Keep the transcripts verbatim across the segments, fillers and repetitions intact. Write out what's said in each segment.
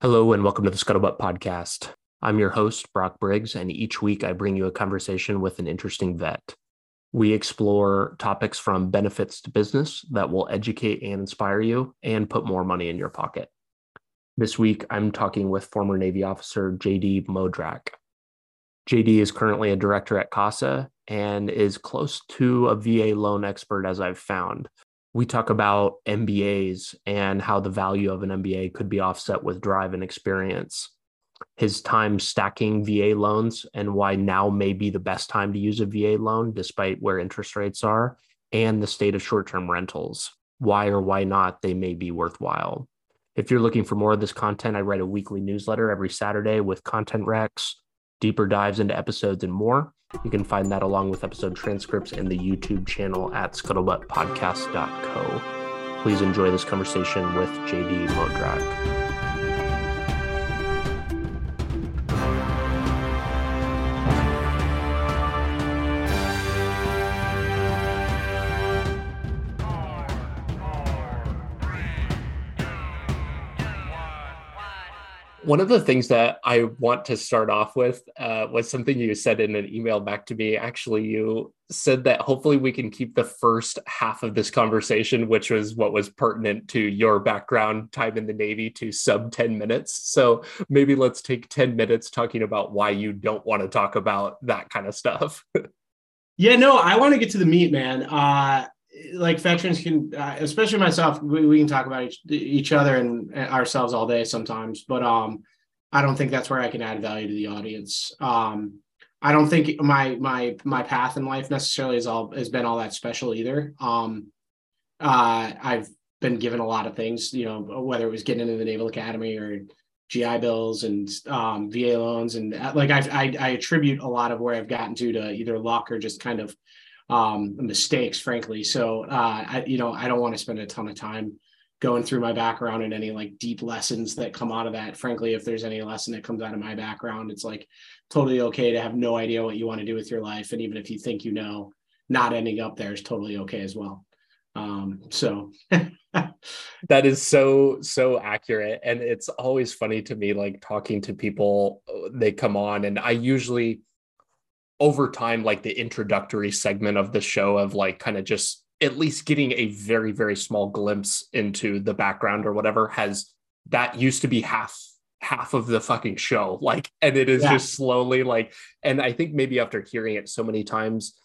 Hello and welcome to the Scuttlebutt Podcast. I'm your host, Brock Briggs, and each week I bring you a conversation with an interesting vet. We explore topics from benefits to business that will educate and inspire you and put more money in your pocket. This week, I'm talking with former Navy officer J D Modrak. J D is currently a director at Kasa and is close to a V A loan expert, as I've found. We talk about M B As and how the value of an M B A could be offset with drive and experience, his time stacking V A loans and why now may be the best time to use a V A loan despite where interest rates are, and the state of short-term rentals, why or why not they may be worthwhile. If you're looking for more of this content, I write a weekly newsletter every Saturday with content racks, deeper dives into episodes, and more. You can find that along with episode transcripts and the YouTube channel at scuttlebutt podcast dot co. Please enjoy this conversation with J D Modrak. One of the things that I want to start off with uh, was something you said in an email back to me. Actually, you said that hopefully we can keep the first half of this conversation, which was what was pertinent to your background time in the Navy, to sub ten minutes. So maybe let's take ten minutes talking about why you don't want to talk about that kind of stuff. Yeah, no, I want to get to the meat, man. Uh, like veterans can, uh, especially myself, we, we can talk about each, each other and ourselves all day sometimes, but um, I don't think that's where I can add value to the audience. Um, I don't think my, my, my path in life necessarily is all, has been all that special either. Um, uh, I've been given a lot of things, you know, whether it was getting into the Naval Academy or G I bills and um, V A loans. And like, I've, I, I attribute a lot of where I've gotten to, to either luck or just kind of Um, mistakes, frankly. So, uh, I, you know, I don't want to spend a ton of time going through my background and any like deep lessons that come out of that. Frankly, if there's any lesson that comes out of my background, it's like totally okay to have no idea what you want to do with your life. And even if you think, you know, not ending up there is totally okay as well. Um, so that is so, so accurate. And it's always funny to me, like talking to people, they come on and I usually over time, like the introductory segment of the show of like kind of just at least getting a very, very small glimpse into the background or whatever has that used to be half, half of the fucking show. Like, and it is yeah. just slowly like, and I think maybe after hearing it so many times,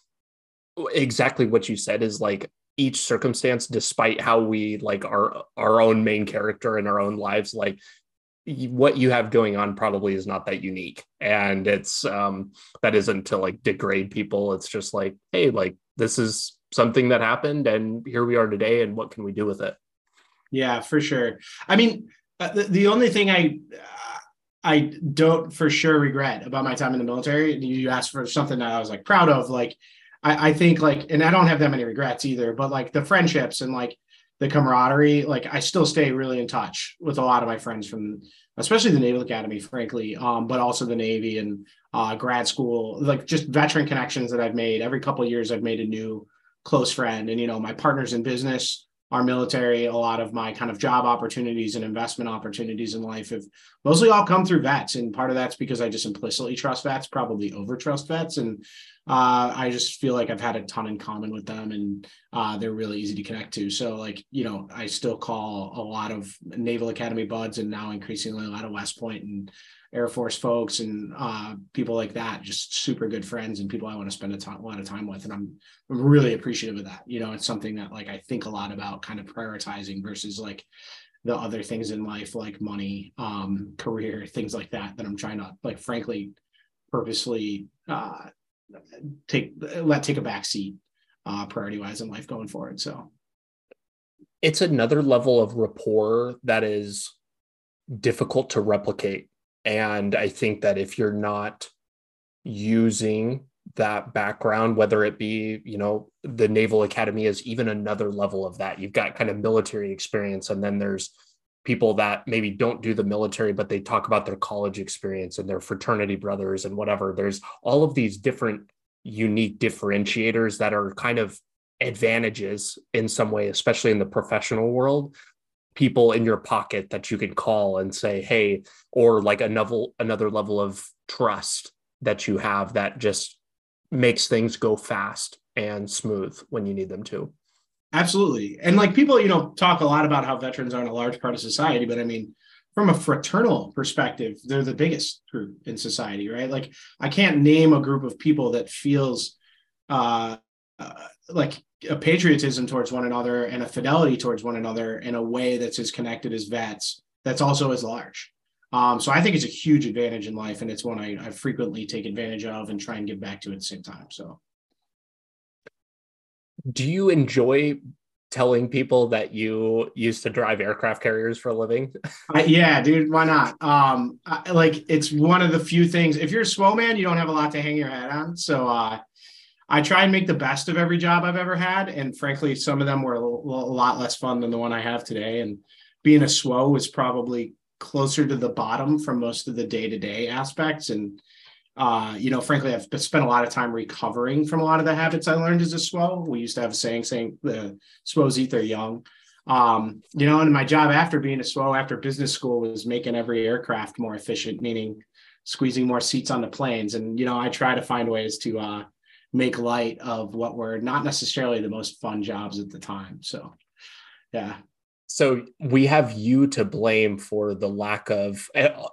exactly what you said is like each circumstance, despite how we like our, our own main character in our own lives, like what you have going on probably is not that unique. And it's, um, that isn't to like degrade people. It's just like, hey, like this is something that happened and here we are today. And what can we do with it? Yeah, for sure. I mean, the, the only thing I, uh, I don't for sure regret about my time in the military, you asked for something that I was like proud of. Like, I, I think like, and I don't have that many regrets either, but like the friendships and like the camaraderie, like I still stay really in touch with a lot of my friends from, especially the Naval Academy, frankly, um, but also the Navy and uh, grad school, like just veteran connections that I've made. Every couple of years, I've made a new close friend. And, you know, my partners in business, our military, a lot of my kind of job opportunities and investment opportunities in life have mostly all come through vets. And part of that's because I just implicitly trust vets, probably over trust vets. And uh, I just feel like I've had a ton in common with them and uh, they're really easy to connect to. So like, you know, I still call a lot of Naval Academy buds and now increasingly a lot of West Point and Air Force folks and uh, people like that, just super good friends and people I want to spend a, ton, a lot of time with. And I'm, I'm really appreciative of that. You know, it's something that like, I think a lot about kind of prioritizing versus like the other things in life, like money, um, career, things like that, that I'm trying to like, frankly, purposely uh, take, let take a backseat uh, priority wise in life going forward. So it's another level of rapport that is difficult to replicate. And I think that if you're not using that background, whether it be, you know, the Naval Academy is even another level of that. You've got kind of military experience. And then there's people that maybe don't do the military, but they talk about their college experience and their fraternity brothers and whatever. There's all of these different unique differentiators that are kind of advantages in some way, especially in the professional world. people in your pocket that you can call and say, hey, or like another, another level of trust that you have that just makes things go fast and smooth when you need them to. Absolutely. And like people, you know, talk a lot about how veterans aren't a large part of society, but I mean, from a fraternal perspective, they're the biggest group in society, right? Like I can't name a group of people that feels uh, uh, like a patriotism towards one another and a fidelity towards one another in a way that's as connected as vets, that's also as large. Um, so I think it's a huge advantage in life. And it's one I, I frequently take advantage of and try and give back to at the same time. So. Do you enjoy telling people that you used to drive aircraft carriers for a living? uh, yeah, dude, why not? Um, I, like it's one of the few things, if you're a S W O man, you don't have a lot to hang your hat on. So uh, I try and make the best of every job I've ever had. And frankly, some of them were a, l- a lot less fun than the one I have today. And being a S W O was probably closer to the bottom from most of the day-to-day aspects. And Uh, you know, frankly, I've spent a lot of time recovering from a lot of the habits I learned as a S W O. We used to have a saying saying the uh, S W Os eat their young. Um, you know, and my job after being a S W O after business school was making every aircraft more efficient, meaning squeezing more seats on the planes. And, you know, I try to find ways to uh, make light of what were not necessarily the most fun jobs at the time. So, yeah. So we have you to blame for the lack of,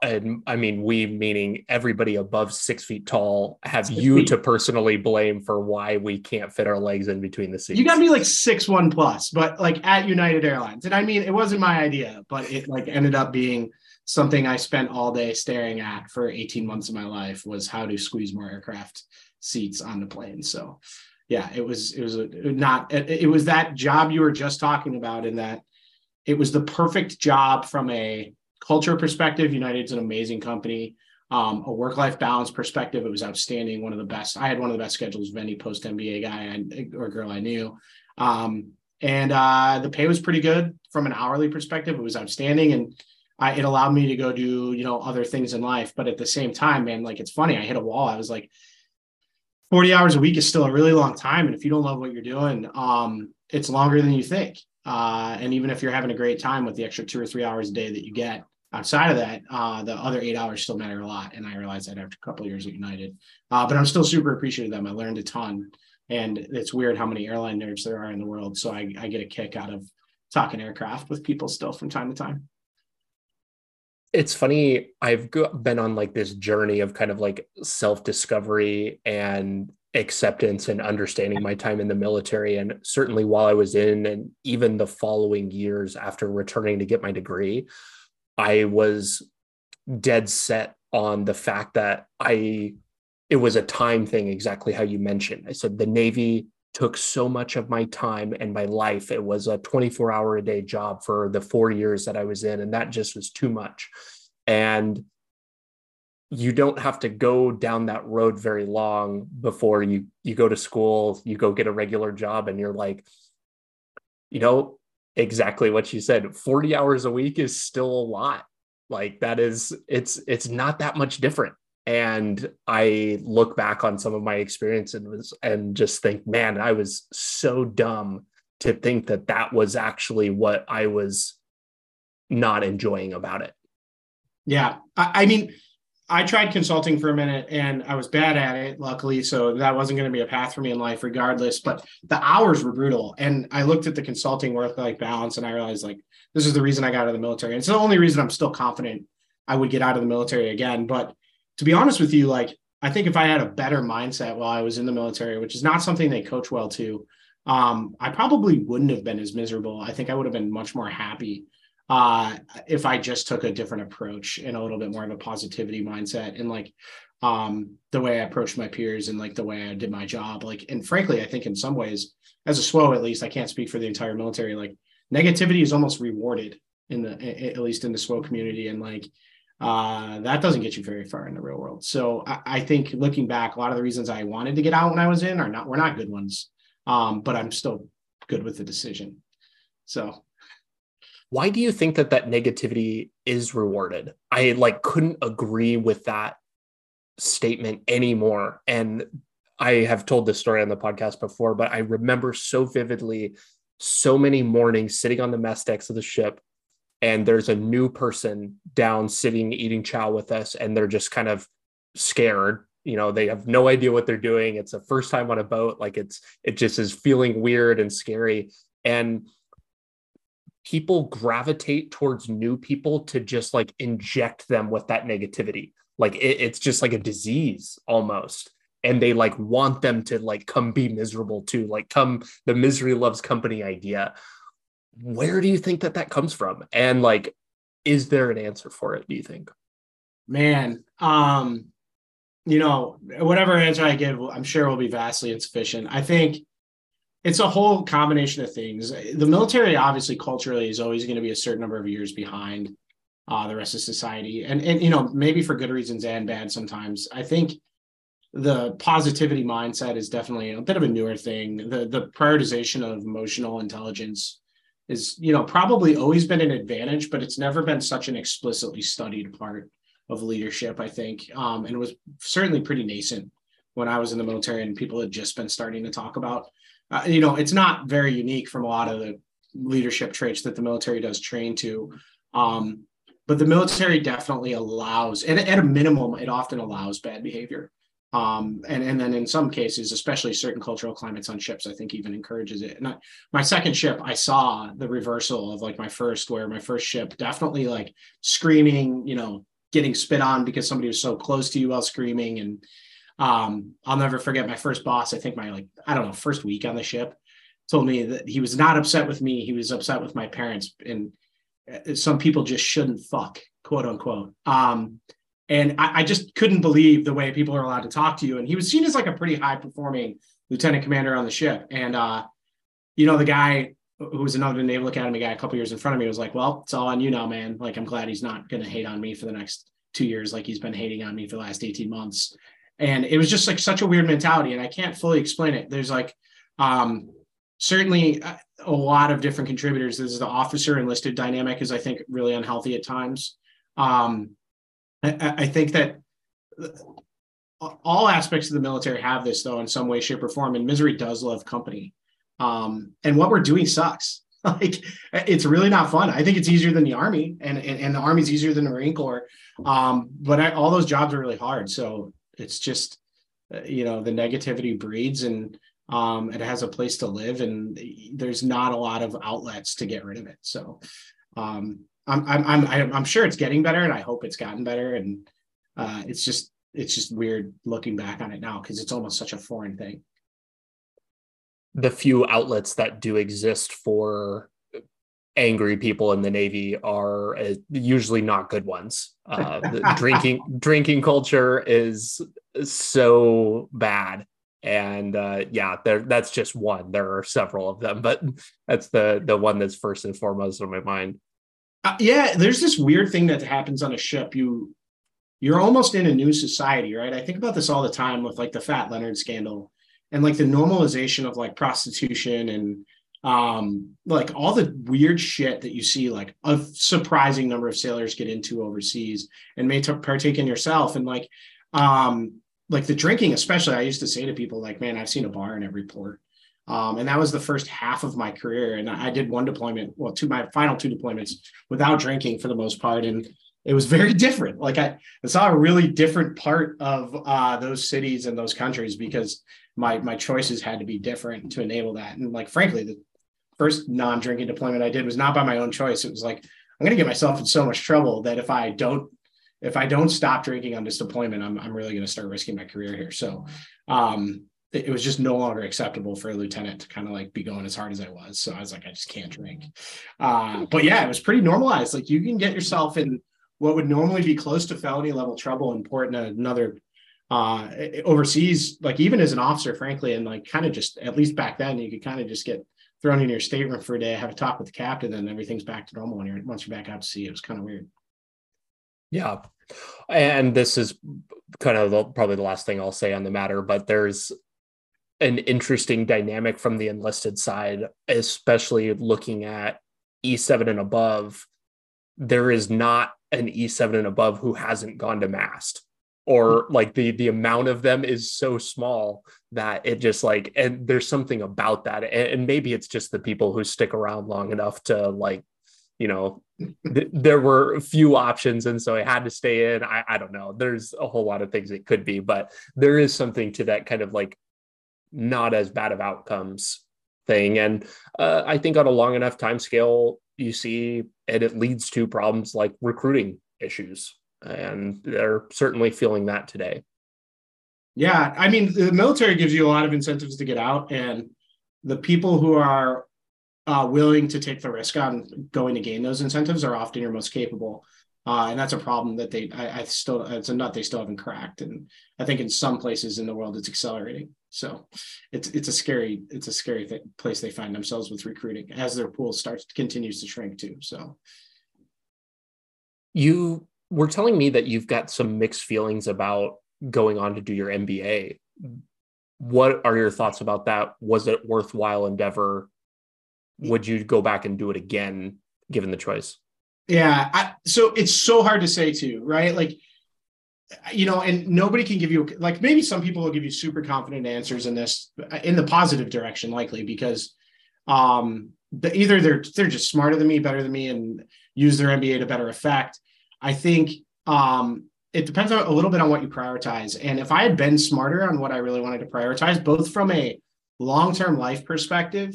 and I mean, we meaning everybody above six feet tall, have six you feet. to personally blame for why we can't fit our legs in between the seats. You gotta be like six one plus, but like at United Airlines. And I mean, it wasn't my idea, but it like ended up being something I spent all day staring at for eighteen months of my life was how to squeeze more aircraft seats on the plane. So yeah, it was, it was a, not, it, it was that job you were just talking about in that. It was the perfect job from a culture perspective. United's an amazing company. Um, a work-life balance perspective, it was outstanding. One of the best. I had one of the best schedules of any post-M B A guy I, or girl I knew. Um, and uh, the pay was pretty good from an hourly perspective. It was outstanding. And I, it allowed me to go do, you know, other things in life. But at the same time, man, like, it's funny. I hit a wall. I was like, forty hours a week is still a really long time. And if you don't love what you're doing, um, it's longer than you think. Uh, and even if you're having a great time with the extra two or three hours a day that you get outside of that, uh, the other eight hours still matter a lot. And I realized that after a couple of years at United, uh, but I'm still super appreciative of them. I learned a ton, and it's weird how many airline nerds there are in the world. So I, I get a kick out of talking aircraft with people still from time to time. It's funny. I've been on like this journey of kind of like self-discovery and acceptance and understanding my time in the military. And certainly while I was in, and even the following years after returning to get my degree, I was dead set on the fact that I, it was a time thing, exactly how you mentioned. I said, the Navy took so much of my time and my life. It was a twenty-four hour a day job for the four years that I was in. And that just was too much. And you don't have to go down that road very long before you, you go to school, you go get a regular job, and you're like, you know, exactly what you said, forty hours a week is still a lot. Like that is, it's, it's not that much different. And I look back on some of my experience and was, and just think, man, I was so dumb to think that that was actually what I was not enjoying about it. Yeah. I, I mean, I tried consulting for a minute and I was bad at it, luckily. So that wasn't going to be a path for me in life regardless, but the hours were brutal. And I looked at the consulting work-life balance and I realized like, this is the reason I got out of the military. And it's the only reason I'm still confident I would get out of the military again. But to be honest with you, like, I think if I had a better mindset while I was in the military, which is not something they coach well to, um, I probably wouldn't have been as miserable. I think I would have been much more happy Uh, if I just took a different approach and a little bit more of a positivity mindset and like um, the way I approached my peers and like the way I did my job, like, and frankly, I think in some ways as a S W O, at least I can't speak for the entire military, like negativity is almost rewarded in the, at least in the S W O community. And like uh, that doesn't get you very far in the real world. So I, I think looking back, a lot of the reasons I wanted to get out when I was in are not, were not good ones, um, but I'm still good with the decision. So. Why do you think that that negativity is rewarded? I like couldn't agree with that statement anymore. And I have told this story on the podcast before, but I remember so vividly so many mornings sitting on the mess decks of the ship, and there's a new person down sitting, eating chow with us, and they're just kind of scared. You know, they have no idea what they're doing. It's the first time on a boat. Like it's, it just is feeling weird and scary. And people gravitate towards new people to just like inject them with that negativity. Like it, it's just like a disease almost. And they like want them to like come be miserable too. Like come the misery loves company idea. Where do you think that that comes from? And like, is there an answer for it? Do you think? Man, um, you know, whatever answer I give, I'm sure will be vastly insufficient. I think it's a whole combination of things. The military, obviously, culturally is always going to be a certain number of years behind uh, the rest of society. And, and, you know, maybe for good reasons and bad sometimes. I think the positivity mindset is definitely a bit of a newer thing. The, the prioritization of emotional intelligence is, you know, probably always been an advantage, but it's never been such an explicitly studied part of leadership, I think. Um, and it was certainly pretty nascent when I was in the military and people had just been starting to talk about. Uh, you know, it's not very unique from a lot of the leadership traits that the military does train to. Um, but the military definitely allows, and at a minimum, it often allows bad behavior. Um, and, and then in some cases, especially certain cultural climates on ships, I think even encourages it. And I, my second ship, I saw the reversal of like my first, where my first ship definitely like screaming, you know, getting spit on because somebody was so close to you while screaming. And Um, I'll never forget my first boss. I think my, like, I don't know, first week on the ship told me that he was not upset with me. He was upset with my parents, and some people just shouldn't fuck, quote unquote. Um, and I, I just couldn't believe the way people are allowed to talk to you. And he was seen as like a pretty high performing lieutenant commander on the ship. And, uh, you know, the guy who was another Naval Academy guy a couple years in front of me was like, well, it's all on you now, man. Like, I'm glad he's not going to hate on me for the next two years. Like he's been hating on me for the last eighteen months. And it was just like such a weird mentality, and I can't fully explain it. There's like um, certainly a lot of different contributors. This is the officer enlisted dynamic is, I think, really unhealthy at times. Um, I, I think that all aspects of the military have this, though, in some way, shape, or form, and misery does love company. Um, and what we're doing sucks. Like, it's really not fun. I think it's easier than the Army, and, and, and the Army's easier than the Marine Corps. Um, but I, all those jobs are really hard. So it's just, you know, the negativity breeds, and um, it has a place to live, and there's not a lot of outlets to get rid of it. So um, I'm, I'm, I'm, I'm sure it's getting better, and I hope it's gotten better. And uh, it's just, it's just weird looking back on it now, because it's almost such a foreign thing. The few outlets that do exist for angry people in the Navy are uh, usually not good ones. Uh, drinking drinking culture is so bad, and uh, yeah, that's just one. There are several of them, but that's the the one that's first and foremost in my mind. Uh, yeah, there's this weird thing that happens on a ship. You you're almost in a new society, right? I think about this all the time with like the Fat Leonard scandal and like the normalization of like prostitution and um like all the weird shit that you see like a surprising number of sailors get into overseas and may t- partake in yourself. And like um like the drinking especially, I used to say to people like, man, I've seen a bar in every port, um and that was the first half of my career. And I did one deployment, well two my final two deployments without drinking for the most part, and it was very different. Like I, I saw a really different part of uh, those cities and those countries, because my my choices had to be different to enable that. And like, frankly, the first non-drinking deployment I did was not by my own choice. It was like, I'm going to get myself in so much trouble that if I don't, if I don't stop drinking on this deployment, I'm I'm really going to start risking my career here. So um, it, it was just no longer acceptable for a lieutenant to kind of like be going as hard as I was. So I was like, I just can't drink. Uh, but yeah, it was pretty normalized. Like you can get yourself in what would normally be close to felony level trouble in port in another uh, overseas, like even as an officer, frankly, and like kind of just, at least back then, you could kind of just get thrown in your stateroom for a day, have a talk with the captain, and everything's back to normal. And you're, once you're back out to sea, it was kind of weird. Yeah. And this is kind of the, probably the last thing I'll say on the matter, but there's an interesting dynamic from the enlisted side, especially looking at E seven and above. There is not an E seven and above who hasn't gone to mast, or like the, the amount of them is so small that it just like, and there's something about that. And, and maybe it's just the people who stick around long enough to like, you know, th- there were few options. And so I had to stay in. I, I don't know. There's a whole lot of things it could be, but there is something to that kind of like not as bad of outcomes thing. And uh, I think on a long enough time scale, you see, and it leads to problems like recruiting issues. And they're certainly feeling that today. Yeah. I mean, the military gives you a lot of incentives to get out, and the people who are uh, willing to take the risk on going to gain those incentives are often your most capable. Uh, and that's a problem that they, I, I still, it's a nut they still haven't cracked. And I think in some places in the world, it's accelerating. So it's, it's a scary, it's a scary th- place they find themselves with recruiting as their pool starts, continues to shrink too. So you were telling me that you've got some mixed feelings about going on to do your M B A. What are your thoughts about that? Was it a worthwhile endeavor? Would you go back and do it again, given the choice? Yeah. I, so it's so hard to say too, right? Like, you know, and nobody can give you, like, maybe some people will give you super confident answers in this, in the positive direction, likely because um, the, either they're, they're just smarter than me, better than me, and use their M B A to better effect. I think um, it depends on, a little bit on what you prioritize. And if I had been smarter on what I really wanted to prioritize, both from a long-term life perspective,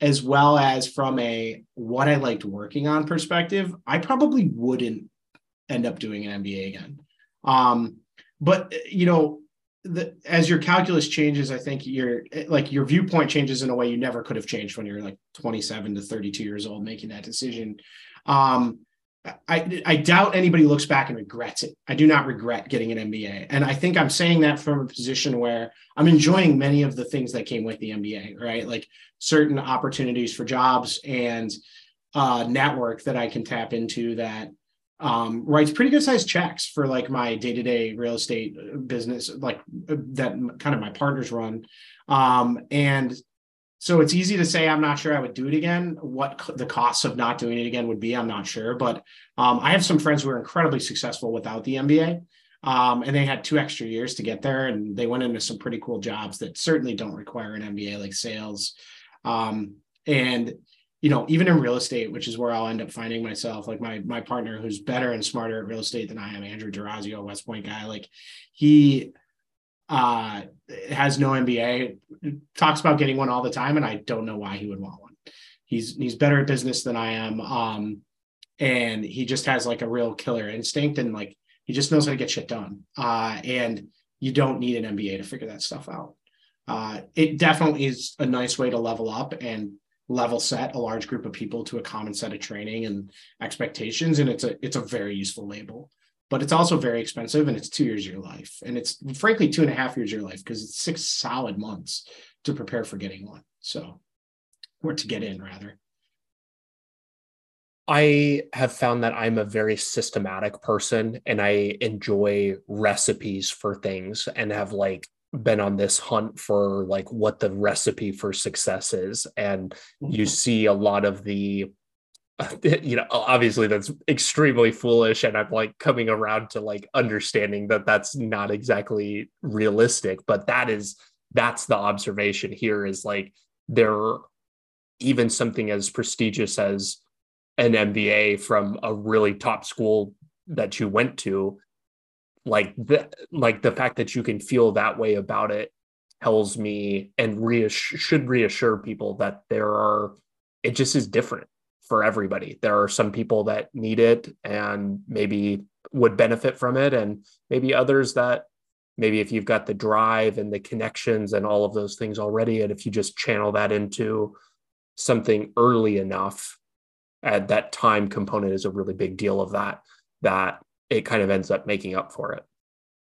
as well as from a what I liked working on perspective, I probably wouldn't end up doing an M B A again. Um, but, you know, the, as your calculus changes, I think your, like, your viewpoint changes in a way you never could have changed when you're like twenty-seven to thirty-two years old making that decision. Um, I, I doubt anybody looks back and regrets it. I do not regret getting an M B A. And I think I'm saying that from a position where I'm enjoying many of the things that came with the M B A, right? Like certain opportunities for jobs and uh, network that I can tap into that um, writes pretty good sized checks for like my day-to-day real estate business, like that kind of my partners run. Um, and So it's easy to say, I'm not sure I would do it again. What co- the costs of not doing it again would be, I'm not sure. But um, I have some friends who are incredibly successful without the M B A. Um, and they had two extra years to get there. And they went into some pretty cool jobs that certainly don't require an M B A, like sales. Um, and, you know, even in real estate, which is where I'll end up finding myself, like my, my partner who's better and smarter at real estate than I am, Andrew Durazio, West Point guy, like he... uh has no M B A, talks about getting one all the time, and I don't know why he would want one. He's he's better at business than I am, um and he just has like a real killer instinct, and like he just knows how to get shit done. Uh and you don't need an M B A to figure that stuff out. Uh it definitely is a nice way to level up and level set a large group of people to a common set of training and expectations, and it's a it's a very useful label. But it's also very expensive, and it's two years of your life. And it's frankly two and a half years of your life, because it's six solid months to prepare for getting one. So, or to get in, rather. I have found that I'm a very systematic person, and I enjoy recipes for things, and have like been on this hunt for like what the recipe for success is. And you see a lot of the you know, obviously that's extremely foolish. And I'm like coming around to like understanding that that's not exactly realistic, but that is, that's the observation here is like, there, even something as prestigious as an M B A from a really top school that you went to, like the, like the fact that you can feel that way about it tells me and reass- should reassure people that there are, it just is different for everybody. There are some people that need it and maybe would benefit from it. And maybe others that maybe if you've got the drive and the connections and all of those things already, and if you just channel that into something early enough, at that time component is a really big deal of that, that it kind of ends up making up for it.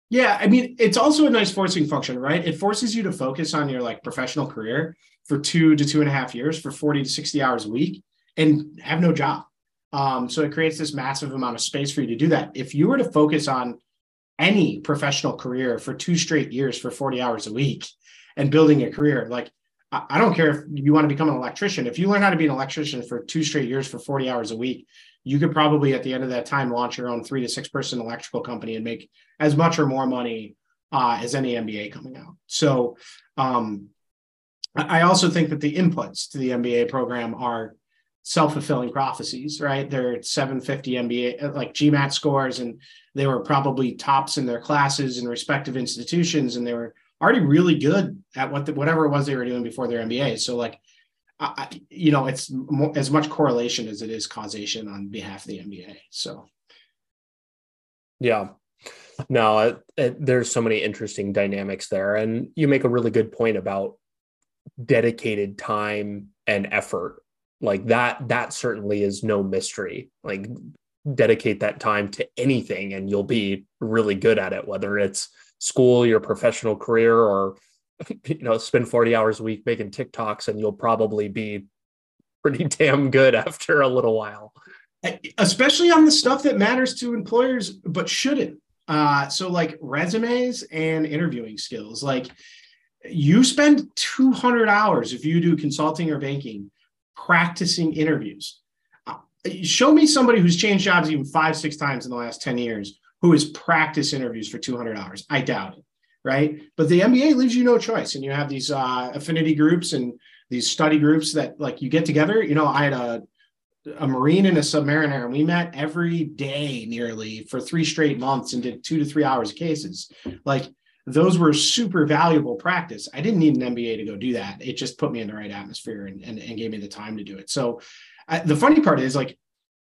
Yeah. I mean, it's also a nice forcing function, right? It forces you to focus on your like professional career for two to two and a half years for forty to sixty hours a week. And have no job. Um, so it creates this massive amount of space for you to do that. If you were to focus on any professional career for two straight years for forty hours a week and building a career, like, I, I don't care if you want to become an electrician. If you learn how to be an electrician for two straight years for forty hours a week, you could probably at the end of that time launch your own three to six person electrical company and make as much or more money uh, as any M B A coming out. So um, I also think that the inputs to the M B A program are self-fulfilling prophecies, right? They're seven fifty M B A, like GMAT scores, and they were probably tops in their classes and respective institutions, and they were already really good at what the, whatever it was they were doing before their M B A. So like, I, you know, it's more, as much correlation as it is causation on behalf of the M B A. So. Yeah, no, it, it, there's so many interesting dynamics there. And you make a really good point about dedicated time and effort. Like that, that certainly is no mystery. Like dedicate that time to anything and you'll be really good at it, whether it's school, your professional career, or, you know, spend forty hours a week making TikToks and you'll probably be pretty damn good after a little while. Especially on the stuff that matters to employers, but shouldn't. Uh, so like resumes and interviewing skills, like you spend two hundred hours if you do consulting or banking practicing interviews. Uh, show me somebody who's changed jobs even five, six times in the last ten years who has practiced interviews for two hundred hours. I doubt it, right? But the M B A leaves you no choice. And you have these uh, affinity groups and these study groups that like you get together. You know, I had a a Marine and a submariner, and we met every day nearly for three straight months and did two to three hours of cases. Like those were super valuable practice. I didn't need an M B A to go do that. It just put me in the right atmosphere and, and, and gave me the time to do it. So I, the funny part is like,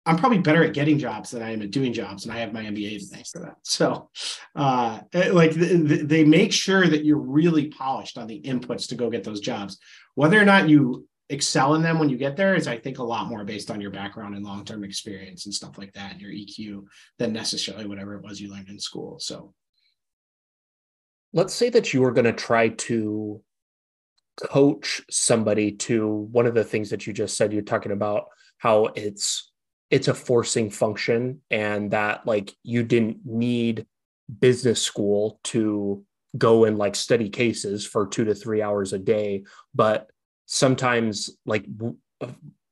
I'm probably better at getting jobs than I am at doing jobs. And I have my M B A to thank for that. So uh, like th- th- they make sure that you're really polished on the inputs to go get those jobs, whether or not you excel in them when you get there is, I think, a lot more based on your background and long-term experience and stuff like that, and your E Q than necessarily whatever it was you learned in school. So let's say that you were going to try to coach somebody to one of the things that you just said, you're talking about how it's, it's a forcing function and that like you didn't need business school to go and like study cases for two to three hours a day, but sometimes like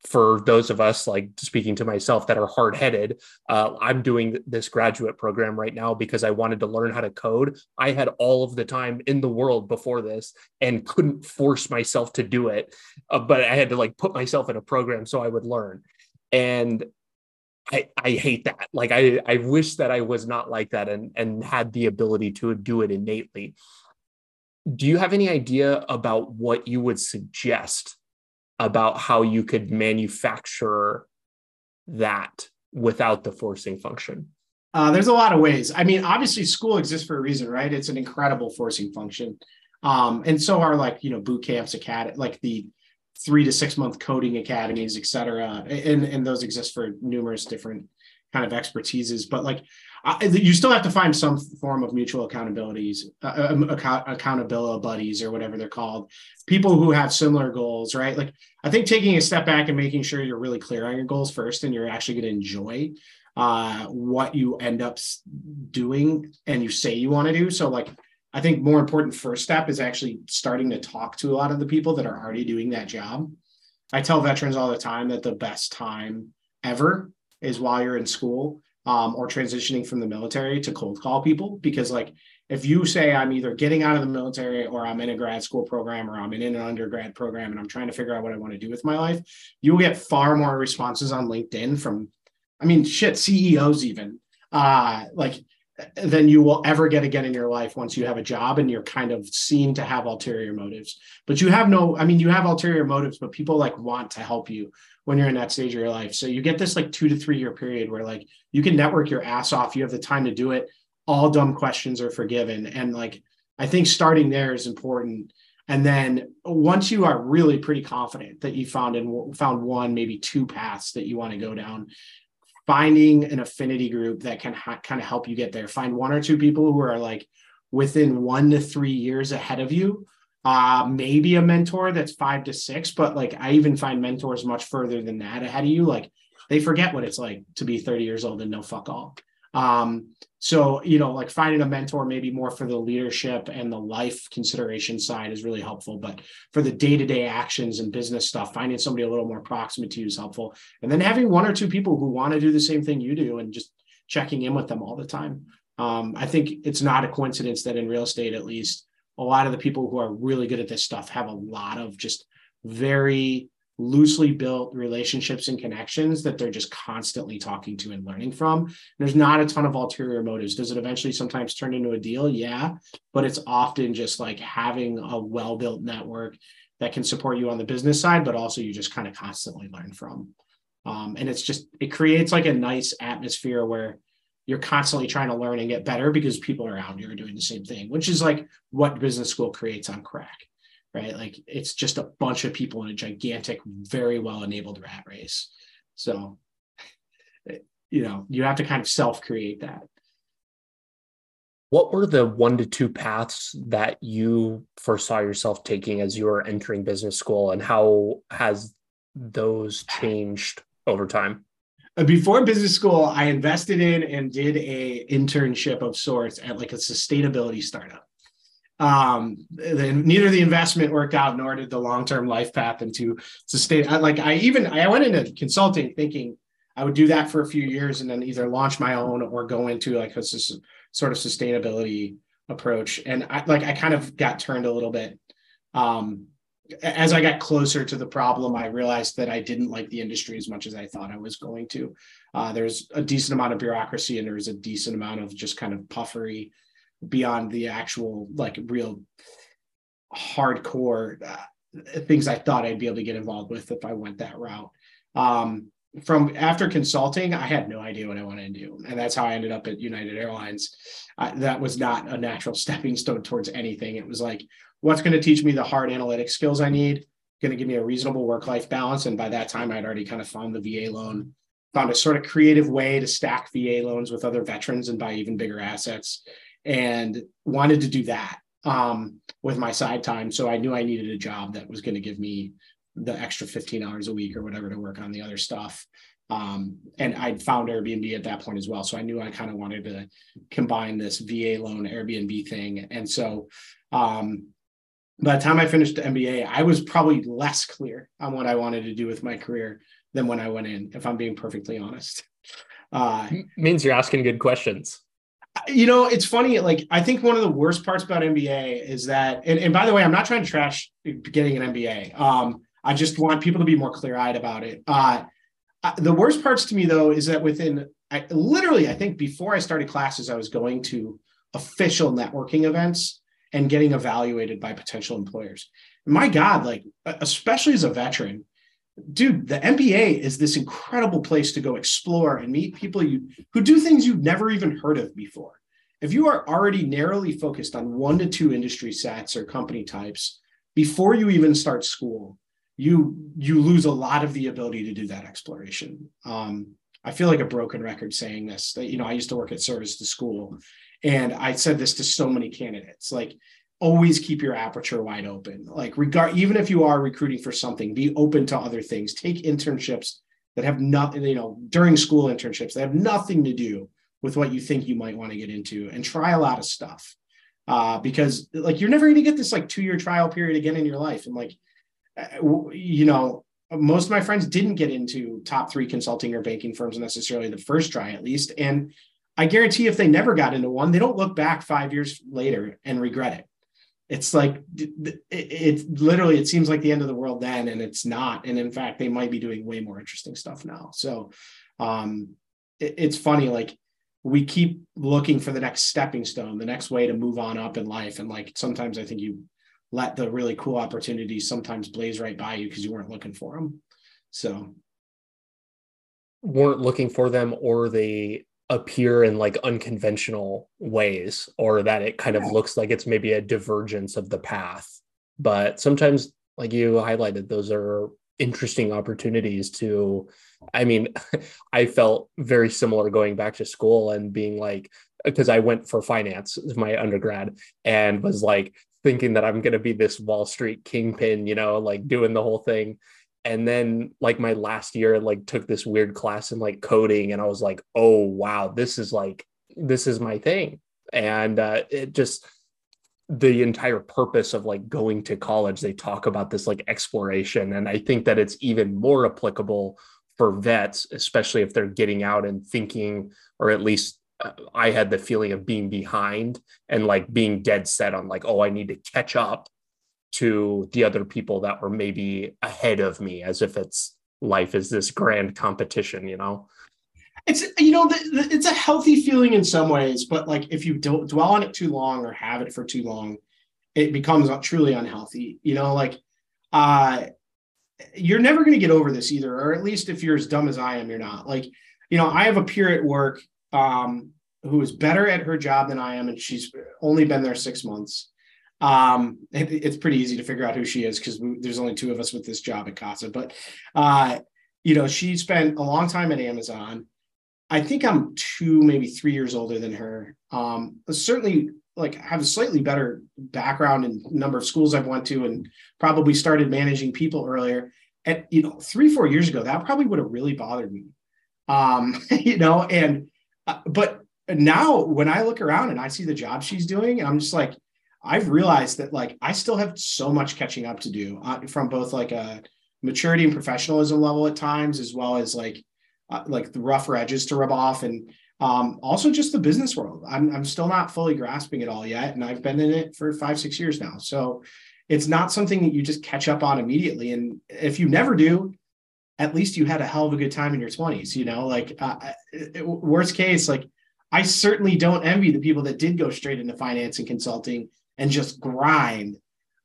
for those of us, like speaking to myself, that are hard-headed, uh, I'm doing this graduate program right now because I wanted to learn how to code. I had all of the time in the world before this and couldn't force myself to do it, uh, but I had to like put myself in a program so I would learn. And I, I hate that. Like I, I wish that I was not like that and, and had the ability to do it innately. Do you have any idea about what you would suggest about how you could manufacture that without the forcing function? Uh, there's a lot of ways. I mean, obviously school exists for a reason, right? It's an incredible forcing function. Um, and so are like, you know, boot camps, acad- like the three to six month coding academies, et cetera. And, and those exist for numerous different kind of expertises, but like I, you still have to find some form of mutual accountabilities, uh, account, accountability buddies or whatever they're called, people who have similar goals, right? Like I think taking a step back and making sure you're really clear on your goals first and you're actually going to enjoy uh, what you end up doing and you say you want to do. So like I think more important first step is actually starting to talk to a lot of the people that are already doing that job. I tell veterans all the time that the best time ever is while you're in school um, or transitioning from the military to cold call people. Because like, if you say I'm either getting out of the military or I'm in a grad school program or I'm in an undergrad program and I'm trying to figure out what I want to do with my life, you'll get far more responses on LinkedIn from, I mean, shit, C E Os even, uh, like, than you will ever get again in your life once you have a job and you're kind of seen to have ulterior motives. But you have no, I mean, you have ulterior motives, but people like want to help you when you're in that stage of your life. So you get this like two to three year period where like you can network your ass off. You have the time to do it. All dumb questions are forgiven. And like, I think starting there is important. And then once you are really pretty confident that you found and found one, maybe two paths that you want to go down, finding an affinity group that can ha- kind of help you get there. Find one or two people who are like within one to three years ahead of you. Uh, maybe a mentor that's five to six, but like I even find mentors much further than that ahead of you. Like they forget what it's like to be thirty years old and know fuck all. Um, so, you know, like finding a mentor, maybe more for the leadership and the life consideration side is really helpful, but for the day-to-day actions and business stuff, finding somebody a little more proximate to you is helpful. And then having one or two people who want to do the same thing you do and just checking in with them all the time. Um, I think it's not a coincidence that in real estate, at least, a lot of the people who are really good at this stuff have a lot of just very loosely built relationships and connections that they're just constantly talking to and learning from. There's not a ton of ulterior motives. Does it eventually sometimes turn into a deal? Yeah, but it's often just like having a well-built network that can support you on the business side, but also you just kind of constantly learn from. Um, and it's just, it creates like a nice atmosphere where you're constantly trying to learn and get better because people around you are doing the same thing, which is like what business school creates on crack, right? Like it's just a bunch of people in a gigantic, very well-enabled rat race. So, you know, you have to kind of self-create that. What were the one to two paths that you foresaw yourself taking as you were entering business school, and how has those changed over time? Before business school, I invested in and did a internship of sorts at like a sustainability startup. Um, then neither the investment worked out, nor did the long-term life path into sustain. I, like I even, I went into consulting thinking I would do that for a few years and then either launch my own or go into like a su- sort of sustainability approach. And I, like, I kind of got turned a little bit, um, as I got closer to the problem, I realized that I didn't like the industry as much as I thought I was going to. Uh, there's a decent amount of bureaucracy and there was a decent amount of just kind of puffery beyond the actual, like real hardcore uh, things I thought I'd be able to get involved with if I went that route. Um, from after consulting, I had no idea what I wanted to do. And that's how I ended up at United Airlines. Uh, that was not a natural stepping stone towards anything. It was like, what's going to teach me the hard analytic skills I need, going to give me a reasonable work-life balance. And by that time, I'd already kind of found the V A loan, found a sort of creative way to stack V A loans with other veterans and buy even bigger assets, and wanted to do that um, with my side time. So I knew I needed a job that was going to give me the extra fifteen hours a week or whatever to work on the other stuff. Um, and I'd found Airbnb at that point as well. So I knew I kind of wanted to combine this V A loan Airbnb thing. And so um, by the time I finished the M B A, I was probably less clear on what I wanted to do with my career than when I went in, if I'm being perfectly honest. Uh, means you're asking good questions. You know, it's funny, like, I think one of the worst parts about M B A is that, and, and by the way, I'm not trying to trash getting an M B A. Um, I just want people to be more clear-eyed about it. Uh, the worst parts to me, though, is that within, I, literally, I think before I started classes, I was going to official networking events and getting evaluated by potential employers. My God, like, especially as a veteran, dude, the M B A is this incredible place to go explore and meet people you who do things you've never even heard of before. If you are already narrowly focused on one to two industry sets or company types before you even start school, you you lose a lot of the ability to do that exploration. Um, I feel like a broken record saying this, that, you know, I used to work at Service to School, and I said this to so many candidates, like, always keep your aperture wide open. Like, regard, even if you are recruiting for something, be open to other things. Take internships that have nothing, you know, during school internships that have nothing to do with what you think you might want to get into, and try a lot of stuff. Uh, because like, you're never going to get this like two year trial period again in your life. And like, you know, most of my friends didn't get into top three consulting or banking firms necessarily the first try, at least. And I guarantee if they never got into one, they don't look back five years later and regret it. It's like, it, it literally, it seems like the end of the world then, and it's not. And in fact, they might be doing way more interesting stuff now. So um, it, it's funny, like we keep looking for the next stepping stone, the next way to move on up in life. And like, sometimes I think you let the really cool opportunities sometimes blaze right by you because you weren't looking for them. So. Weren't looking for them, or they appear in like unconventional ways, or that it kind of looks like it's maybe a divergence of the path. But sometimes, like you highlighted, those are interesting opportunities to, I mean, I felt very similar going back to school and being like, because I went for finance as my undergrad and was like thinking that I'm going to be this Wall Street kingpin, you know, like doing the whole thing. And then like my last year, like took this weird class in like coding, and I was like, oh, wow, this is like, this is my thing. And uh, it just, the entire purpose of like going to college, they talk about this like exploration. And I think that it's even more applicable for vets, especially if they're getting out and thinking, or at least uh, I had the feeling of being behind and like being dead set on like, oh, I need to catch up to the other people that were maybe ahead of me, as if it's life is this grand competition, you know? It's, you know, the, the, it's a healthy feeling in some ways, but like if you don't dwell on it too long or have it for too long, it becomes truly unhealthy. You know, like uh, you're never going to get over this either, or at least if you're as dumb as I am, you're not. Like, you know, I have a peer at work um, who is better at her job than I am, and she's only been there six months. Um, it, it's pretty easy to figure out who she is because there's only two of us with this job at Kasa. But, uh, you know, she spent a long time at Amazon. I think I'm two, maybe three years older than her. Um, certainly, like, have a slightly better background in number of schools I've went to, and probably started managing people earlier. At, you know, three, four years ago, that probably would have really bothered me. Um, you know, and, uh, but now when I look around and I see the job she's doing, and I'm just like, I've realized that, like, I still have so much catching up to do uh, from both like a maturity and professionalism level at times, as well as like, Uh, like the rougher edges to rub off, and um, also just the business world. I'm I'm still not fully grasping it all yet, and I've been in it for five, six years now. So it's not something that you just catch up on immediately. And if you never do, at least you had a hell of a good time in your twenties. You know, like uh, worst case, like I certainly don't envy the people that did go straight into finance and consulting and just grind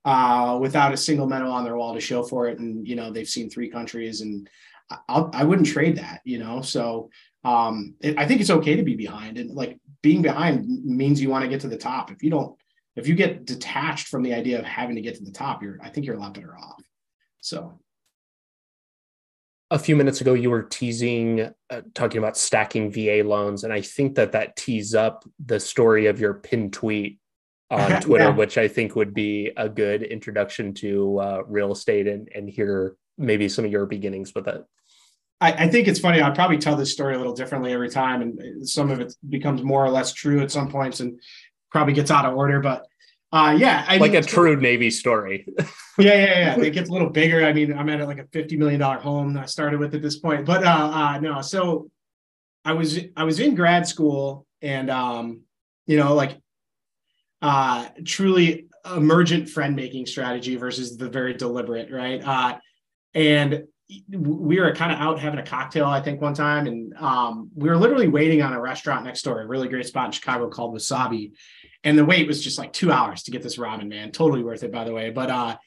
uh, without a single medal on their wall to show for it. And you know, they've seen three countries and. I'll, I wouldn't trade that, you know? So um, it, I think it's okay to be behind, and like being behind means you want to get to the top. If you don't, if you get detached from the idea of having to get to the top, you're, I think you're a lot better off. So. A few minutes ago, you were teasing, uh, talking about stacking V A loans. And I think that that tees up the story of your pinned tweet on Twitter, yeah. Which I think would be a good introduction to uh, real estate and, and hear maybe some of your beginnings with it. I think it's funny. I probably tell this story a little differently every time, and some of it becomes more or less true at some points, and probably gets out of order. But uh, yeah, I like mean, a true Navy story. yeah, yeah, yeah. It gets a little bigger. I mean, I'm at like a fifty million dollars home I started with at this point. But uh, uh, no, so I was I was in grad school, and um, you know, like uh, truly emergent friend making strategy versus the very deliberate, right? Uh, and we were kind of out having a cocktail, I think, one time. And um, we were literally waiting on a restaurant next door, a really great spot in Chicago called Wasabi. And the wait was just like two hours to get this ramen, man. Totally worth it, by the way. But uh,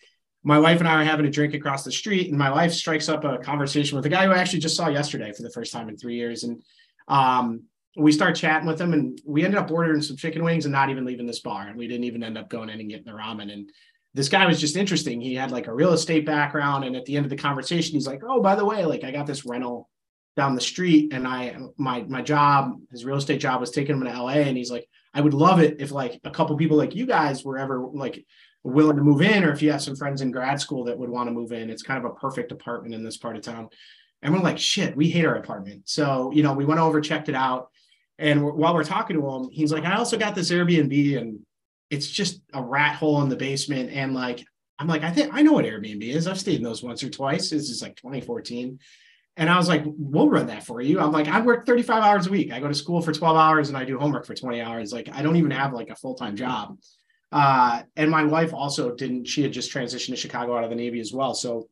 my wife and I are having a drink across the street, and my wife strikes up a conversation with a guy who I actually just saw yesterday for the first time in three years. And um, we start chatting with him, and we ended up ordering some chicken wings and not even leaving this bar. And we didn't even end up going in and getting the ramen. And this guy was just interesting. He had like a real estate background. And at the end of the conversation, he's like, oh, by the way, like I got this rental down the street, and I, my, my job, his real estate job was taking him to L A. And he's like, I would love it if like a couple people like you guys were ever like willing to move in, or if you have some friends in grad school that would want to move in, it's kind of a perfect apartment in this part of town. And we're like, shit, we hate our apartment. So, you know, we went over, checked it out. And w- while we're talking to him, he's like, I also got this Airbnb, and it's just a rat hole in the basement. And like, I'm like, I think I know what Airbnb is. I've stayed in those once or twice. This is like twenty fourteen. And I was like, we'll run that for you. I'm like, I work thirty-five hours a week. I go to school for twelve hours and I do homework for twenty hours. Like, I don't even have like a full-time job. Uh, and my wife also didn't, she had just transitioned to Chicago out of the Navy as well. So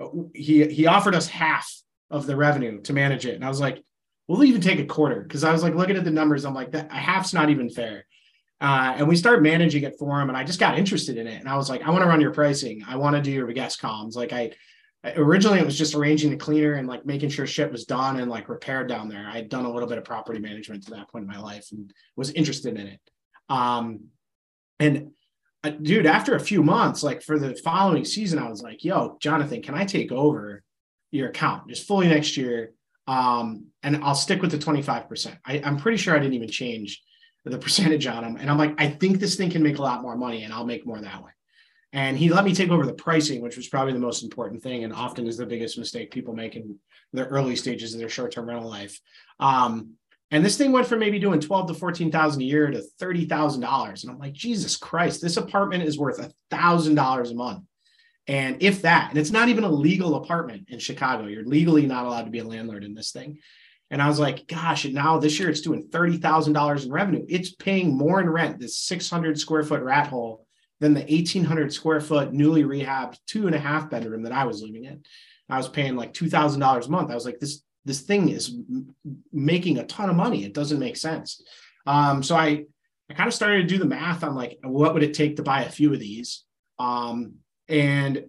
uh, he, he offered us half of the revenue to manage it. And I was like, we'll even take a quarter. Cause I was like, looking at the numbers, I'm like, that a half's not even fair. Uh, and we started managing it for him, and I just got interested in it. And I was like, I want to run your pricing. I want to do your guest columns. Like I, originally it was just arranging the cleaner and like making sure shit was done and like repaired down there. I'd done a little bit of property management to that point in my life and was interested in it. Um, and uh, dude, after a few months, like for the following season, I was like, yo, Jonathan, can I take over your account just fully next year? Um, and I'll stick with the twenty-five percent. I, I'm pretty sure I didn't even change the percentage on them. And I'm like, I think this thing can make a lot more money, and I'll make more that way. And he let me take over the pricing, which was probably the most important thing, and often is the biggest mistake people make in their early stages of their short-term rental life. Um, and this thing went from maybe doing twelve thousand to fourteen thousand dollars a year to thirty thousand dollars. And I'm like, Jesus Christ, this apartment is worth one thousand dollars a month. And if that, and it's not even a legal apartment in Chicago, you're legally not allowed to be a landlord in this thing. And I was like, gosh, and now this year it's doing thirty thousand dollars in revenue. It's paying more in rent, this six hundred square foot rat hole than the eighteen hundred square foot newly rehabbed two and a half bedroom that I was living in. I was paying like two thousand dollars a month. I was like, this, this thing is m- making a ton of money. It doesn't make sense. Um, so I, I kind of started to do the math on like, what would it take to buy a few of these? Um, and,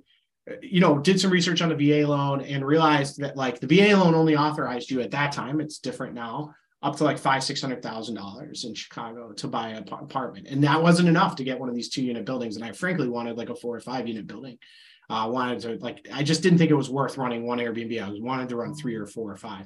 you know, did some research on the V A loan and realized that like the V A loan only authorized you at that time. It's different now, up to like five, six hundred thousand dollars in Chicago to buy an apartment. And that wasn't enough to get one of these two unit buildings. And I frankly wanted like a four or five unit building. I uh, wanted to like, I just didn't think it was worth running one Airbnb. I wanted to run three or four or five.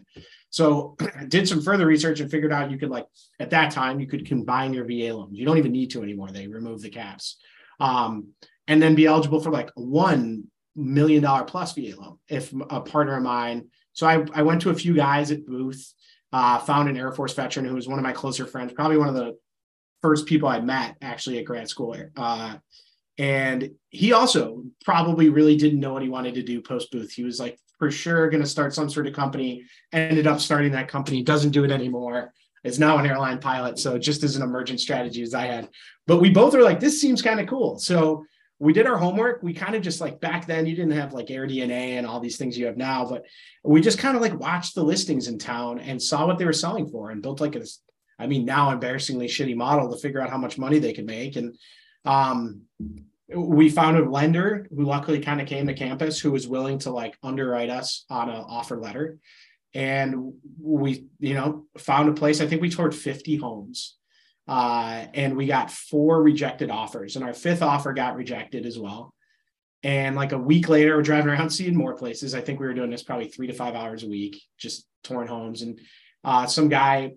So I did some further research and figured out you could like, at that time, you could combine your V A loans. You don't even need to anymore. They remove the caps. Um, and then be eligible for like one million dollars plus V A loan if a partner of mine. So I, I went to a few guys at Booth, uh, found an Air Force veteran who was one of my closer friends, probably one of the first people I met actually at grad school. Uh, And he also probably really didn't know what he wanted to do post Booth. He was like, for sure, going to start some sort of company, ended up starting that company, doesn't do it anymore, is now an airline pilot. So just as an emergent strategy as I had, but we both were like, this seems kind of cool. So we did our homework. We kind of just like, back then you didn't have like AirDNA and all these things you have now, but we just kind of like watched the listings in town and saw what they were selling for and built like a, I mean, now embarrassingly shitty model to figure out how much money they could make. And, um, we found a lender who luckily kind of came to campus who was willing to like underwrite us on an offer letter. And we, you know, found a place. I think we toured fifty homes uh, and we got four rejected offers, and our fifth offer got rejected as well. And like a week later, we're driving around seeing more places. I think we were doing this probably three to five hours a week, just touring homes. And uh, some guy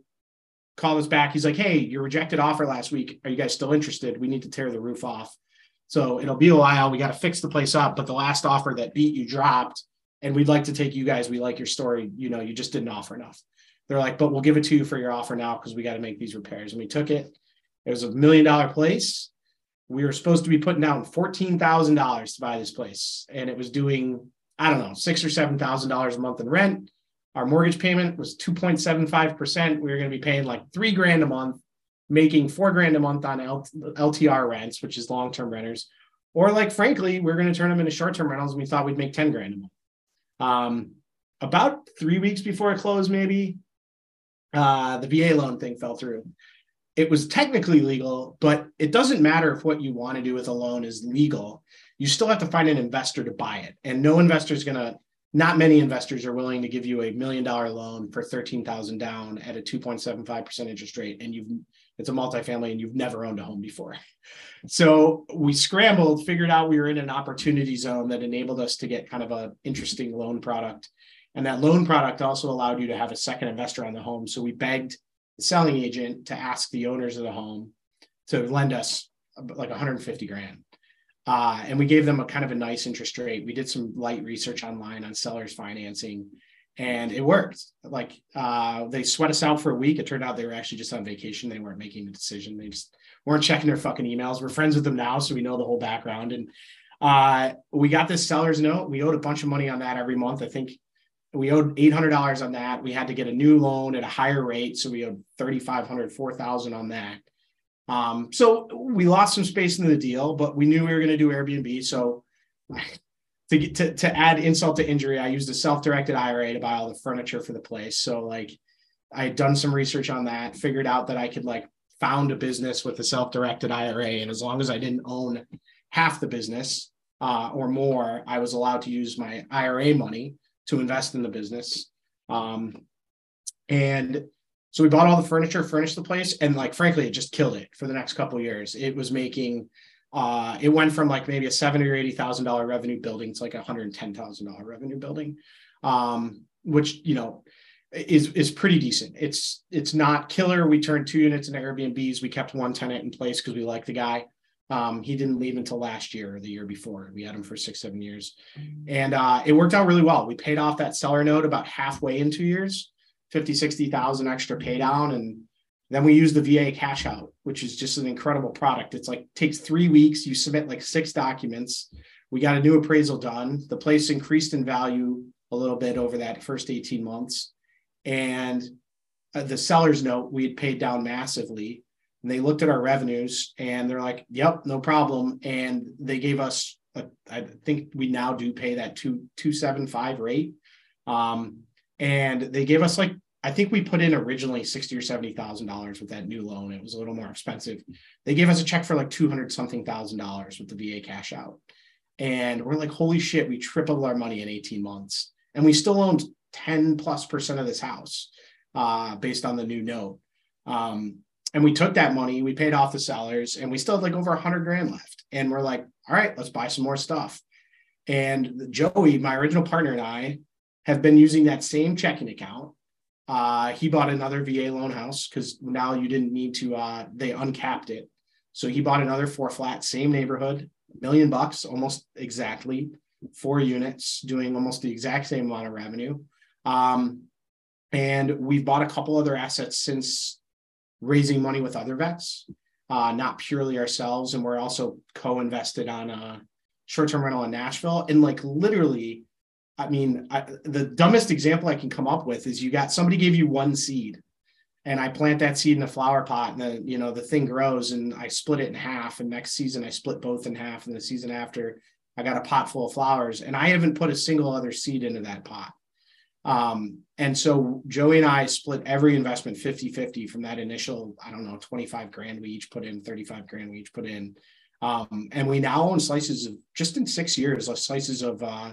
called us back. He's like, hey, your rejected offer last week. Are you guys still interested? We need to tear the roof off. So it'll be a while. We got to fix the place up, but the last offer that beat you dropped, and we'd like to take you guys. We like your story. You know, you just didn't offer enough. They're like, but we'll give it to you for your offer now because we got to make these repairs. And we took it. It was a million dollar place. We were supposed to be putting down fourteen thousand dollars to buy this place. And it was doing, I don't know, six or seven thousand dollars a month in rent. Our mortgage payment was two point seven five percent. We were going to be paying like three grand a month, making four grand a month on L T R rents, which is long-term renters, or like, frankly, we're going to turn them into short-term rentals. And we thought we'd make ten grand a month. Um, about three weeks before it closed, maybe uh, the V A loan thing fell through. It was technically legal, but it doesn't matter if what you want to do with a loan is legal. You still have to find an investor to buy it. And no investor is going to, not many investors are willing to give you a million dollar loan for thirteen thousand down at a two point seven five percent interest rate. And you've, it's a multifamily and you've never owned a home before. So we scrambled, figured out we were in an opportunity zone that enabled us to get kind of an interesting loan product. And that loan product also allowed you to have a second investor on the home. So we begged the selling agent to ask the owners of the home to lend us like one hundred fifty grand. Uh, and we gave them a kind of a nice interest rate. We did some light research online on sellers financing, and it worked. Like uh, they sweat us out for a week. It turned out they were actually just on vacation. They weren't making the decision. They just weren't checking their fucking emails. We're friends with them now, so we know the whole background. And uh, we got this seller's note. We owed a bunch of money on that every month. I think we owed eight hundred dollars on that. We had to get a new loan at a higher rate. So we owed thirty-five hundred dollars, four thousand dollars on that. Um, so we lost some space in the deal, but we knew we were going to do Airbnb. So to, get, to to add insult to injury, I used a self-directed I R A to buy all the furniture for the place. So like I had done some research on that, figured out that I could like found a business with a self-directed I R A. And as long as I didn't own half the business uh, or more, I was allowed to use my I R A money to invest in the business. Um, and So we bought all the furniture, furnished the place, and like, frankly, it just killed it for the next couple of years. It was making, uh, it went from like maybe a seventy thousand dollars or eighty thousand dollars revenue building to like a one hundred ten thousand dollars revenue building, um, which, you know, is is pretty decent. It's it's not killer. We turned two units into Airbnbs. We kept one tenant in place because we liked the guy. Um, he didn't leave until last year or the year before. We had him for six, seven years. And uh, it worked out really well. We paid off that seller note about halfway in two years. fifty, sixty thousand extra pay down. And then we use the V A cash out, which is just an incredible product. It's like takes three weeks. You submit like six documents. We got a new appraisal done. The place increased in value a little bit over that first eighteen months. And the seller's note, we had paid down massively. And they looked at our revenues and they're like, yep, no problem. And they gave us, a, I think we now do pay that two, two, seven, five rate. Um, and they gave us like, I think we put in originally sixty or seventy thousand dollars with that new loan. It was a little more expensive. They gave us a check for like two hundred something thousand dollars with the V A cash out. And we're like, holy shit, we tripled our money in eighteen months. And we still owned ten plus percent of this house uh, based on the new note. Um, And we took that money, we paid off the sellers, and we still had like over a hundred grand left. And we're like, all right, let's buy some more stuff. And Joey, my original partner, and I have been using that same checking account. Uh, he bought another V A loan house because now you didn't need to, uh, they uncapped it. So he bought another four flat, same neighborhood, million bucks, almost exactly, four units, doing almost the exact same amount of revenue. Um, and we've bought a couple other assets since, raising money with other vets, uh, not purely ourselves. And we're also co-invested on a short-term rental in Nashville. And like, literally, I mean, I, the dumbest example I can come up with is you got, somebody gave you one seed and I plant that seed in a flower pot and then, you know, the thing grows and I split it in half. And next season I split both in half. And the season after I got a pot full of flowers and I haven't put a single other seed into that pot. Um, and so Joey and I split every investment fifty fifty from that initial, I don't know, twenty-five grand we each put in, thirty-five grand we each put in. Um, and we now own slices of, just in six years, slices of, uh,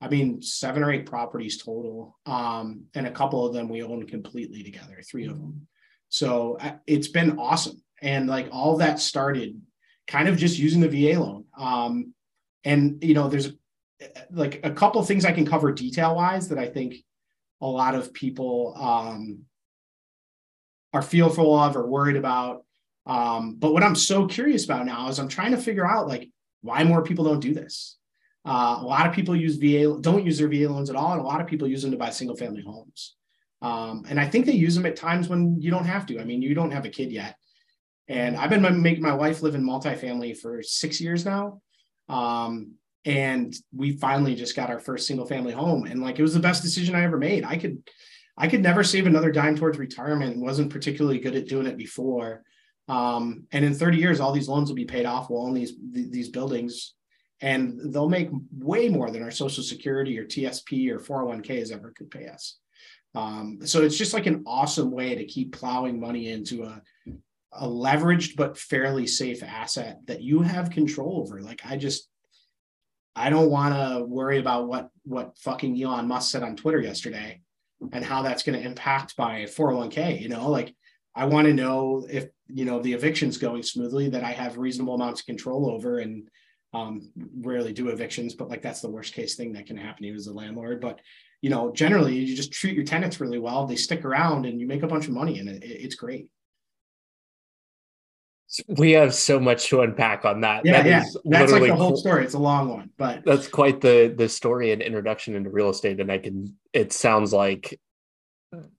I mean, seven or eight properties total. Um, and a couple of them we own completely together, three of them. So uh, it's been awesome. And like all that started kind of just using the V A loan. Um, and, you know, there's a like a couple of things I can cover detail wise that I think a lot of people um, are fearful of or worried about. Um, but what I'm so curious about now is I'm trying to figure out like why more people don't do this. Uh, a lot of people use V A, don't use their V A loans at all. And a lot of people use them to buy single family homes. Um, and I think they use them at times when you don't have to. I mean, you don't have a kid yet. And I've been making my wife live in multifamily for six years now. Um, And we finally just got our first single family home. And like, it was the best decision I ever made. I could, I could never save another dime towards retirement and wasn't particularly good at doing it before. Um, and in thirty years, all these loans will be paid off. We'll own these, these buildings and they'll make way more than our Social Security or T S P or four oh one k's ever could pay us. Um, so it's just like an awesome way to keep plowing money into a, a leveraged, but fairly safe asset that you have control over. Like I just, I don't want to worry about what, what fucking Elon Musk said on Twitter yesterday and how that's going to impact my four oh one k, you know, like I want to know if, you know, the eviction's going smoothly, that I have reasonable amounts of control over and um, rarely do evictions, but like, that's the worst case thing that can happen to you as a landlord. But, you know, generally you just treat your tenants really well. They stick around and you make a bunch of money and it, it's great. We have so much to unpack on that. Yeah, that yeah. Is that's like the whole cool. story. It's a long one, but that's quite the the story and introduction into real estate. And I can, it sounds like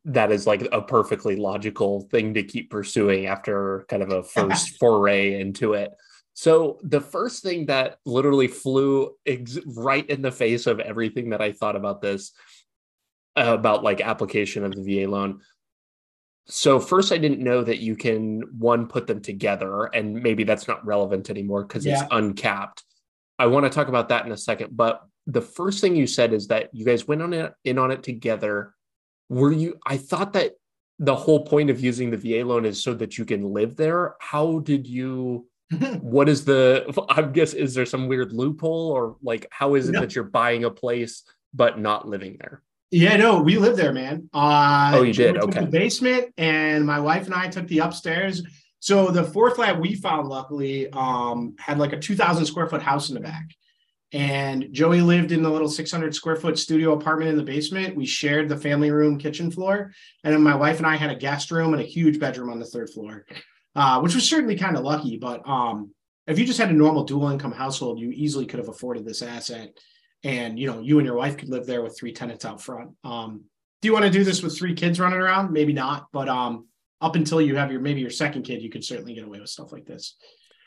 that is like a perfectly logical thing to keep pursuing after kind of a first foray into it. So the first thing that literally flew ex- right in the face of everything that I thought about this, uh, about like application of the V A loan. So first, I didn't know that you can, one, put them together, and maybe that's not relevant anymore because yeah. it's uncapped. I want to talk about that in a second. But the first thing you said is that you guys went on it, in on it together. Were you, I thought that the whole point of using the V A loan is so that you can live there. How did you, what is the, I guess, is there some weird loophole or like, how is it no. that you're buying a place, but not living there? Yeah, no, we lived there, man. Uh, oh, you did? We took okay. The basement, and my wife and I took the upstairs. So the fourth flat we found, luckily, um, had like a two thousand square foot house in the back. And Joey lived in the little six hundred square foot studio apartment in the basement. We shared the family room, kitchen floor. And then my wife and I had a guest room and a huge bedroom on the third floor, uh, which was certainly kind of lucky. But um, if you just had a normal dual income household, you easily could have afforded this asset. And, you know, you and your wife could live there with three tenants out front. Um, do you want to do this with three kids running around? Maybe not. But um, up until you have your maybe your second kid, you could certainly get away with stuff like this.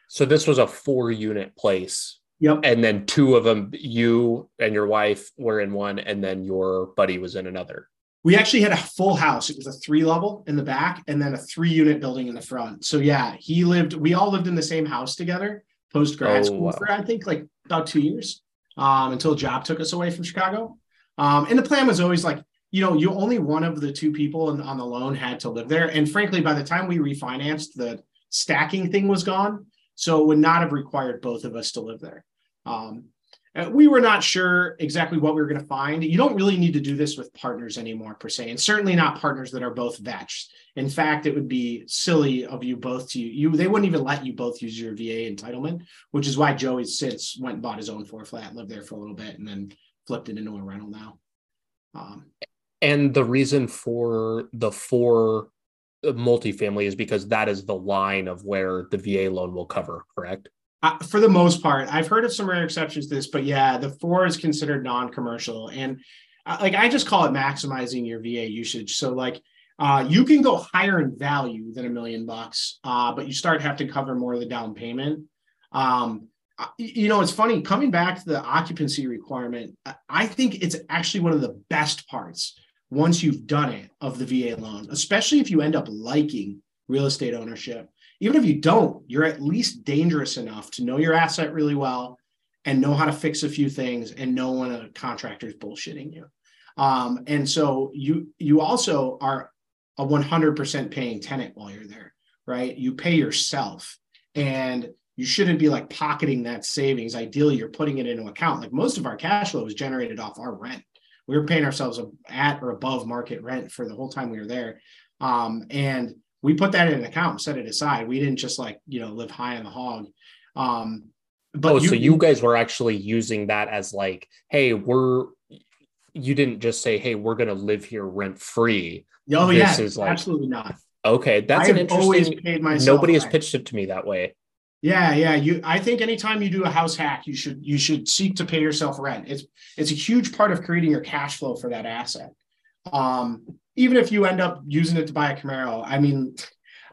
So this was a four unit place. Yep. And then two of them, you and your wife were in one and then your buddy was in another. We actually had a full house. It was a three level in the back and then a three unit building in the front. So yeah, he lived, we all lived in the same house together post grad oh, school wow. for I think like about two years um, until a job took us away from Chicago. Um, and the plan was always like, you know, you only one of the two people in, on the loan had to live there. And frankly, by the time we refinanced, the stacking thing was gone. So it would not have required both of us to live there. Um, we were not sure exactly what we were going to find. You don't really need to do this with partners anymore, per se, and certainly not partners that are both vets. In fact, it would be silly of you both to you. They wouldn't even let you both use your V A entitlement, which is why Joey since went and bought his own four flat, lived there for a little bit, and then flipped it into a rental now. Um, and the reason for the four multifamily is because that is the line of where the V A loan will cover, correct? Uh, for the most part, I've heard of some rare exceptions to this, but yeah, the four is considered non-commercial. And uh, like, I just call it maximizing your V A usage. So like, uh, you can go higher in value than a million bucks, uh, but you start have to cover more of the down payment. Um, you know, it's funny coming back to the occupancy requirement. I think it's actually one of the best parts once you've done it of the V A loan, especially if you end up liking real estate ownership. Even if you don't, you're at least dangerous enough to know your asset really well and know how to fix a few things and know when a contractor is bullshitting you. Um, and so you you also are a one hundred percent paying tenant while you're there, right? You pay yourself and you shouldn't be like pocketing that savings. Ideally, you're putting it into account. Like most of our cash flow was generated off our rent. We were paying ourselves at or above market rent for the whole time we were there. Um, and we put that in an account, set it aside. We didn't just like, you know, live high on the hog. Um, but oh, you, so you guys were actually using that as like, hey, we're, you didn't just say, hey, we're going to live here rent free. Oh yeah, like, absolutely not. Okay. That's I an interesting, always paid myself nobody back. Has pitched it to me that way. Yeah. Yeah. You, I think anytime you do a house hack, you should, you should seek to pay yourself rent. It's, it's a huge part of creating your cash flow for that asset. Um, Even if you end up using it to buy a Camaro, I mean,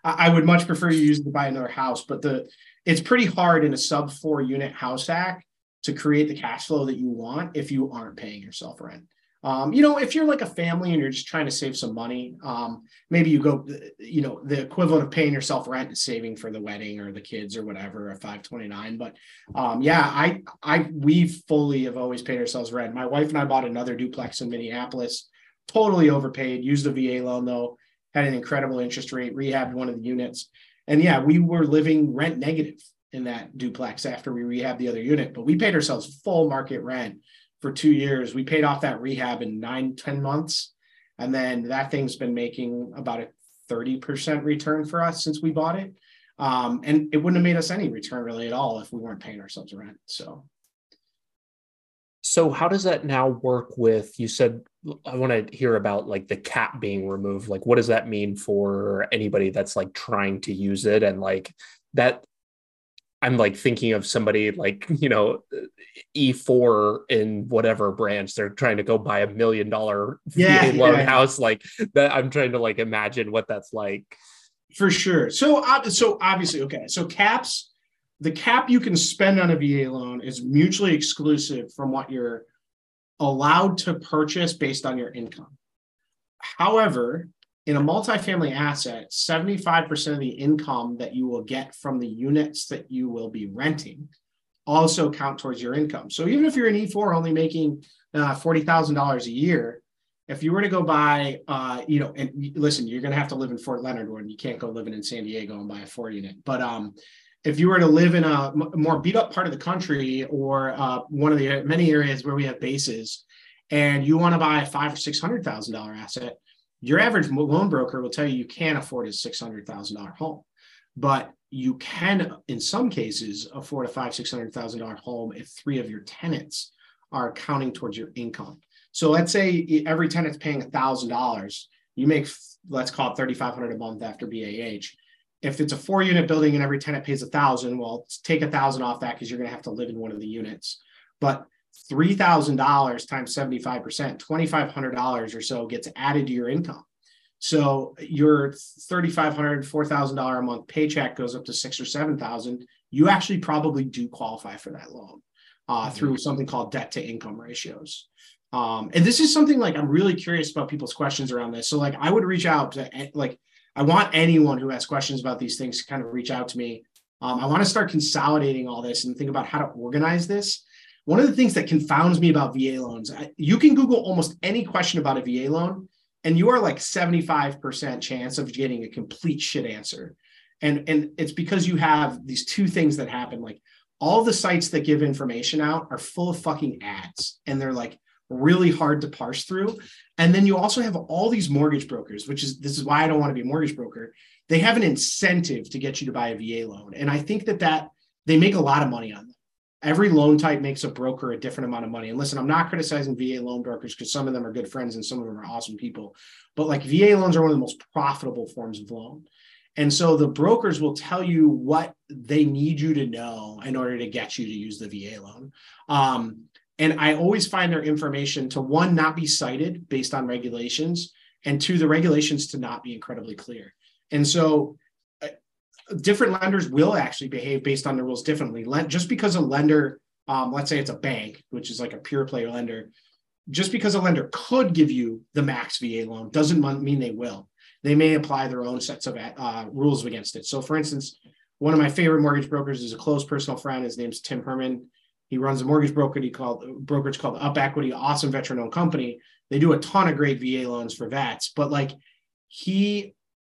I would much prefer you use it to buy another house, but the it's pretty hard in a sub four unit house hack to create the cash flow that you want if you aren't paying yourself rent. Um, you know, if you're like a family and you're just trying to save some money, um, maybe you go, you know, the equivalent of paying yourself rent is saving for the wedding or the kids or whatever, a five twenty-nine. But um, yeah, I I we fully have always paid ourselves rent. My wife and I bought another duplex in Minneapolis. Totally overpaid, used the V A loan though, had an incredible interest rate, rehabbed one of the units. And yeah, we were living rent negative in that duplex after we rehabbed the other unit, but we paid ourselves full market rent for two years. We paid off that rehab in nine, ten months. And then that thing's been making about a thirty percent return for us since we bought it. Um, and it wouldn't have made us any return really at all if we weren't paying ourselves rent, so. So how does that now work with, you said, I want to hear about like the cap being removed. Like, what does that mean for anybody that's like trying to use it? And like that, I'm like thinking of somebody like, you know, E four in whatever branch, they're trying to go buy a million dollar yeah, V A loan yeah. house. Like that, I'm trying to like imagine what that's like. For sure. So, so obviously, okay. So caps. The cap you can spend on a V A loan is mutually exclusive from what you're allowed to purchase based on your income. However, in a multifamily asset, seventy-five percent of the income that you will get from the units that you will be renting also count towards your income. So even if you're an E four only making uh, forty thousand dollars a year, if you were to go buy, uh, you know, and listen, you're going to have to live in Fort Leonard Wood. You can't go living in San Diego and buy a four unit, but, um, if you were to live in a more beat up part of the country or uh, one of the many areas where we have bases and you want to buy a five or six hundred thousand dollars asset, your average loan broker will tell you you can't afford a six hundred thousand dollars home, but you can, in some cases, afford a five, six hundred thousand dollars home if three of your tenants are counting towards your income. So let's say every tenant's paying one thousand dollars, you make, let's call it thirty-five hundred dollars a month after B A H. If it's a four unit building and every tenant pays a thousand, well, take a thousand off that because you're going to have to live in one of the units, but three thousand dollars times seventy-five percent, twenty-five hundred dollars or so gets added to your income. So your thirty-five hundred dollars, four thousand dollars a month paycheck goes up to six or seven thousand. You actually probably do qualify for that loan uh, mm-hmm. through something called debt to income ratios. Um, and this is something like, I'm really curious about people's questions around this. So like, I would reach out to, like, I want anyone who has questions about these things to kind of reach out to me. Um, I want to start consolidating all this and think about how to organize this. One of the things that confounds me about V A loans, I, you can Google almost any question about a V A loan, and you are like seventy-five percent chance of getting a complete shit answer. And, and it's because you have these two things that happen. Like, all the sites that give information out are full of fucking ads, and they're like really hard to parse through. And then you also have all these mortgage brokers, which is, this is why I don't want to be a mortgage broker. They have an incentive to get you to buy a V A loan. And I think that that they make a lot of money on them. Every loan type makes a broker a different amount of money. And listen, I'm not criticizing V A loan brokers, because some of them are good friends and some of them are awesome people, but like, V A loans are one of the most profitable forms of loan. And so the brokers will tell you what they need you to know in order to get you to use the V A loan. Um, And I always find their information to, one, not be cited based on regulations, and two, the regulations to not be incredibly clear. And so uh, different lenders will actually behave based on the rules differently. Len- just because a lender, um, let's say it's a bank, which is like a pure play lender, just because a lender could give you the max V A loan doesn't mean they will. They may apply their own sets of uh, rules against it. So for instance, one of my favorite mortgage brokers is a close personal friend. His name's Tim Herman. He runs a mortgage brokerage called brokerage called Up Equity, awesome veteran-owned company. They do a ton of great V A loans for vets, but like, he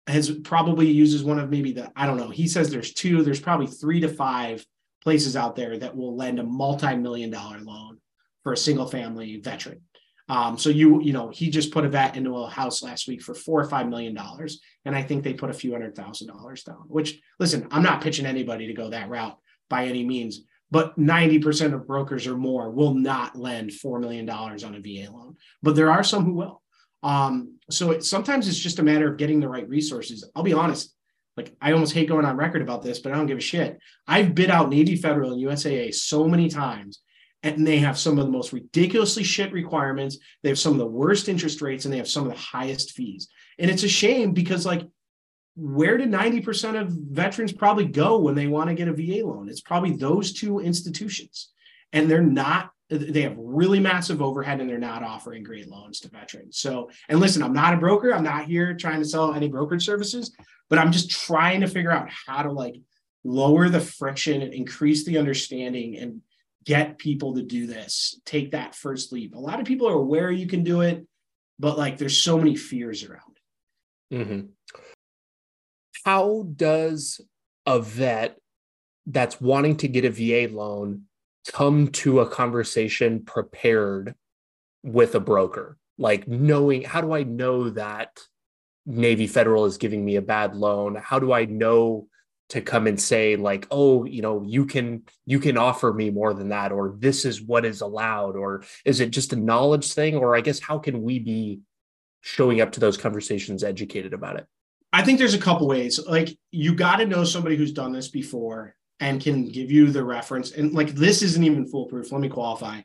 has probably uses one of maybe the, I don't know, he says there's two, there's probably three to five places out there that will lend a multi-million dollar loan for a single family veteran. Um, so you, you know, he just put a vet into a house last week for four or five million dollars. And I think they put a few hundred thousand dollars down, which, listen, I'm not pitching anybody to go that route by any means. But ninety percent of brokers or more will not lend four million dollars on a V A loan, but there are some who will. Um, so it, sometimes it's just a matter of getting the right resources. I'll be honest, like, I almost hate going on record about this, but I don't give a shit. I've bid out Navy Federal and U S A A so many times, and they have some of the most ridiculously shit requirements. They have some of the worst interest rates, and they have some of the highest fees. And it's a shame, because like, where do ninety percent of veterans probably go when they want to get a V A loan? It's probably those two institutions. And they're not, they have really massive overhead, and they're not offering great loans to veterans. So, and listen, I'm not a broker. I'm not here trying to sell any brokerage services, but I'm just trying to figure out how to like lower the friction and increase the understanding and get people to do this. Take that first leap. A lot of people are aware you can do it, but like, there's so many fears around it. Mm-hmm. How does a vet that's wanting to get a V A loan come to a conversation prepared with a broker? Like, knowing, how do I know that Navy Federal is giving me a bad loan? How do I know to come and say like, oh, you know, you can, you can offer me more than that, or this is what is allowed? Or is it just a knowledge thing? Or I guess, how can we be showing up to those conversations educated about it? I think there's a couple ways. Like, you got to know somebody who's done this before and can give you the reference. And like, this isn't even foolproof, let me qualify,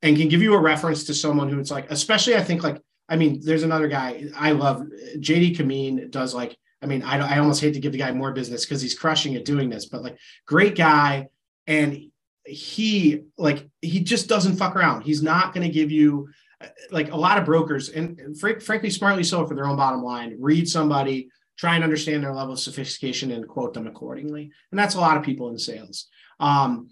and can give you a reference to someone who it's like, especially I think like, I mean, there's another guy I love, J D Kameen does like, I mean, I, I almost hate to give the guy more business because he's crushing at doing this, but like, great guy. And he like, he just doesn't fuck around. He's not going to give you like a lot of brokers, and fr- frankly, smartly so, for their own bottom line, read somebody, try and understand their level of sophistication, and quote them accordingly. And that's a lot of people in sales. Um,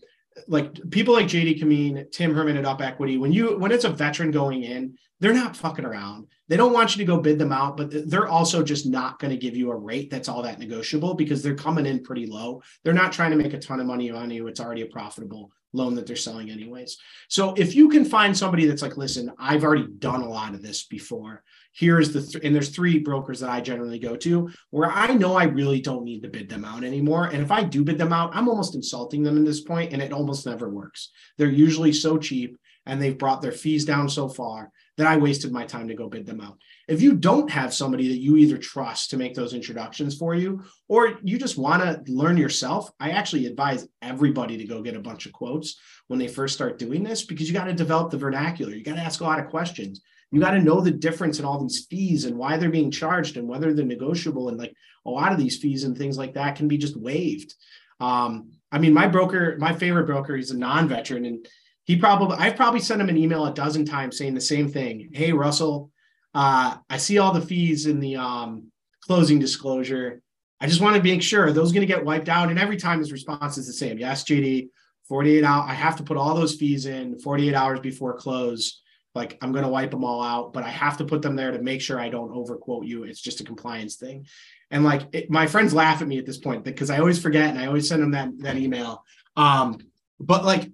like people like J D Kameen, Tim Herman at Up Equity, when you, when it's a veteran going in, they're not fucking around. They don't want you to go bid them out, but they're also just not going to give you a rate that's all that negotiable, because they're coming in pretty low. They're not trying to make a ton of money on you. It's already a profitable loan that they're selling anyways. So if you can find somebody that's like, listen, I've already done a lot of this before. Here's the, th- and there's three brokers that I generally go to where I know I really don't need to bid them out anymore. And if I do bid them out, I'm almost insulting them at this point, and it almost never works. They're usually so cheap, and they've brought their fees down so far that I wasted my time to go bid them out. If you don't have somebody that you either trust to make those introductions for you, or you just want to learn yourself, I actually advise everybody to go get a bunch of quotes when they first start doing this, because you got to develop the vernacular. You got to ask a lot of questions. You got to know the difference in all these fees and why they're being charged and whether they're negotiable. And like, a lot of these fees and things like that can be just waived. Um, I mean, my broker, my favorite broker, he's a non-veteran, and He probably, I've probably sent him an email a dozen times saying the same thing. Hey, Russell, uh, I see all the fees in the um, closing disclosure. I just want to make sure, are those going to get wiped out? And every time his response is the same. Yes, J D, forty-eight hours. I have to put all those fees in forty-eight hours before close. Like, I'm going to wipe them all out, but I have to put them there to make sure I don't overquote you. It's just a compliance thing. And like, it, my friends laugh at me at this point because I always forget and I always send them that, that email. Um, but like,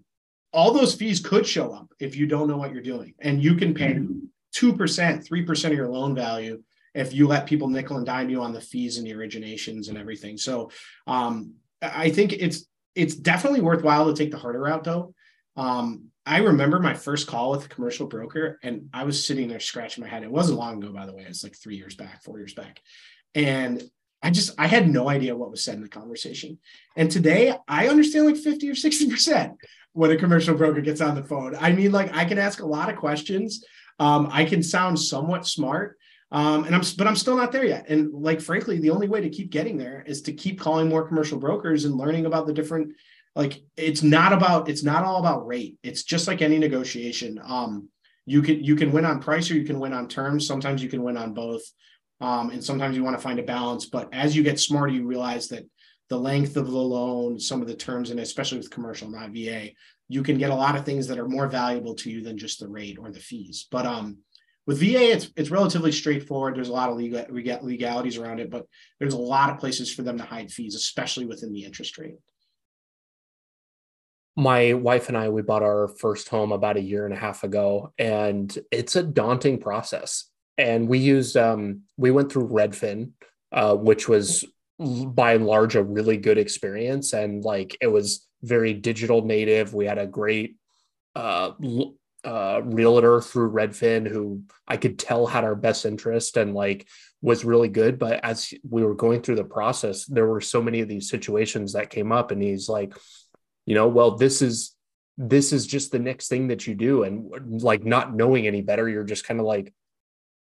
all those fees could show up if you don't know what you're doing. And you can pay two percent, three percent of your loan value if you let people nickel and dime you on the fees and the originations and everything. So um, I think it's it's definitely worthwhile to take the harder route, though. Um, I remember my first call with a commercial broker, and I was sitting there scratching my head. It wasn't long ago, by the way. It's like three years back, four years back. And I just, I had no idea what was said in the conversation. And today I understand like fifty or sixty percent when a commercial broker gets on the phone. I mean, like, I can ask a lot of questions. Um, I can sound somewhat smart, um, and I'm, but I'm still not there yet. And like, frankly, the only way to keep getting there is to keep calling more commercial brokers and learning about the different, like, it's not about, it's not all about rate. It's just like any negotiation. Um, you can, you can win on price or you can win on terms. Sometimes you can win on both. Um, and sometimes you want to find a balance, but as you get smarter, you realize that the length of the loan, some of the terms, and especially with commercial, not V A, you can get a lot of things that are more valuable to you than just the rate or the fees. But um, with V A, it's it's relatively straightforward. There's a lot of legal, legalities around it, but there's a lot of places for them to hide fees, especially within the interest rate. My wife and I, we bought our first home about a year and a half ago, and it's a daunting process. And we used, um, we went through Redfin, uh, which was by and large a really good experience. And like, it was very digital native. We had a great uh, uh, realtor through Redfin who I could tell had our best interest and like was really good. But as we were going through the process, there were so many of these situations that came up, and he's like, you know, well, this is, this is just the next thing that you do. And like, not knowing any better, you're just kind of like,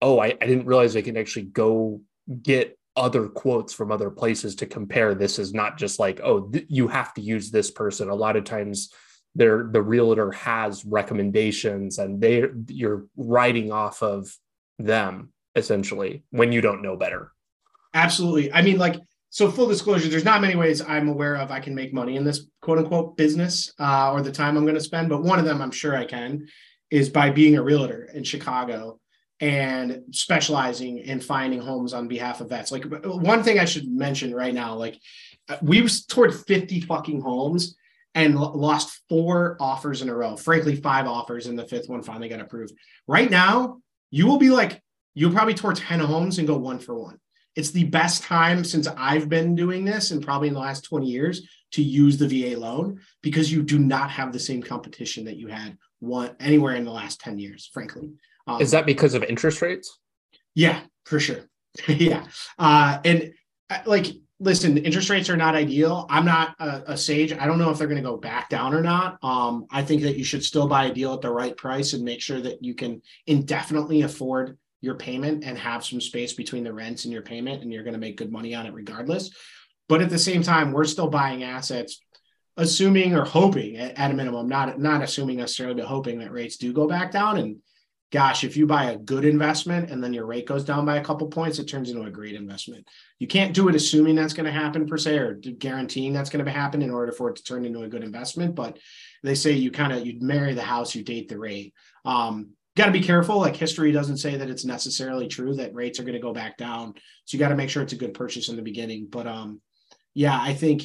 oh, I, I didn't realize I can actually go get other quotes from other places to compare. This is not just like, oh, th- you have to use this person. A lot of times they're, the realtor has recommendations and they you're riding off of them, essentially, when you don't know better. Absolutely. I mean, like, so full disclosure, there's not many ways I'm aware of I can make money in this quote unquote business uh, or the time I'm going to spend. But one of them I'm sure I can is by being a realtor in Chicago and specializing in finding homes on behalf of vets. Like, one thing I should mention right now, like, we toured fifty fucking homes and l- lost four offers in a row, frankly, five offers, and the fifth one finally got approved. Right now, you will be like, you'll probably tour ten homes and go one for one. It's the best time since I've been doing this and probably in the last twenty years to use the V A loan, because you do not have the same competition that you had one anywhere in the last ten years, frankly. Um, Is that because of interest rates? Yeah, for sure. yeah. Uh, and uh, like, listen, interest rates are not ideal. I'm not a, a sage. I don't know if they're going to go back down or not. Um, I think that you should still buy a deal at the right price and make sure that you can indefinitely afford your payment and have some space between the rents and your payment, and you're going to make good money on it regardless. But at the same time, we're still buying assets, assuming or hoping at, at a minimum, not, not assuming necessarily, but hoping that rates do go back down. And gosh, if you buy a good investment and then your rate goes down by a couple points, it turns into a great investment. You can't do it assuming that's going to happen per se, or guaranteeing that's going to happen in order for it to turn into a good investment. But they say you kind of, you'd marry the house, you date the rate. Um, got to be careful. Like, history doesn't say that it's necessarily true that rates are going to go back down. So you got to make sure it's a good purchase in the beginning. But um, yeah, I think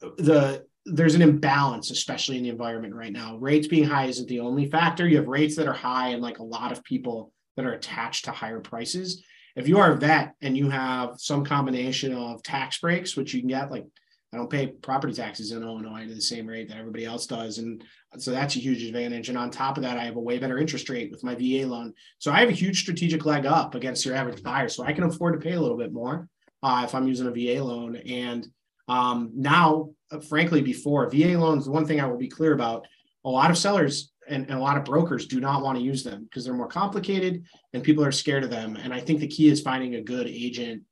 the, there's an imbalance, especially in the environment right now. Rates being high isn't the only factor. You have rates that are high and like a lot of people that are attached to higher prices. If you are a vet and you have some combination of tax breaks, which you can get, like, I don't pay property taxes in Illinois to the same rate that everybody else does. And so that's a huge advantage. And on top of that, I have a way better interest rate with my V A loan. So I have a huge strategic leg up against your average buyer. So I can afford to pay a little bit more uh, if I'm using a V A loan. And um, now, Uh, frankly, before V A loans, one thing I will be clear about, a lot of sellers and, and a lot of brokers do not want to use them because they're more complicated and people are scared of them. And I think the key is finding a good agent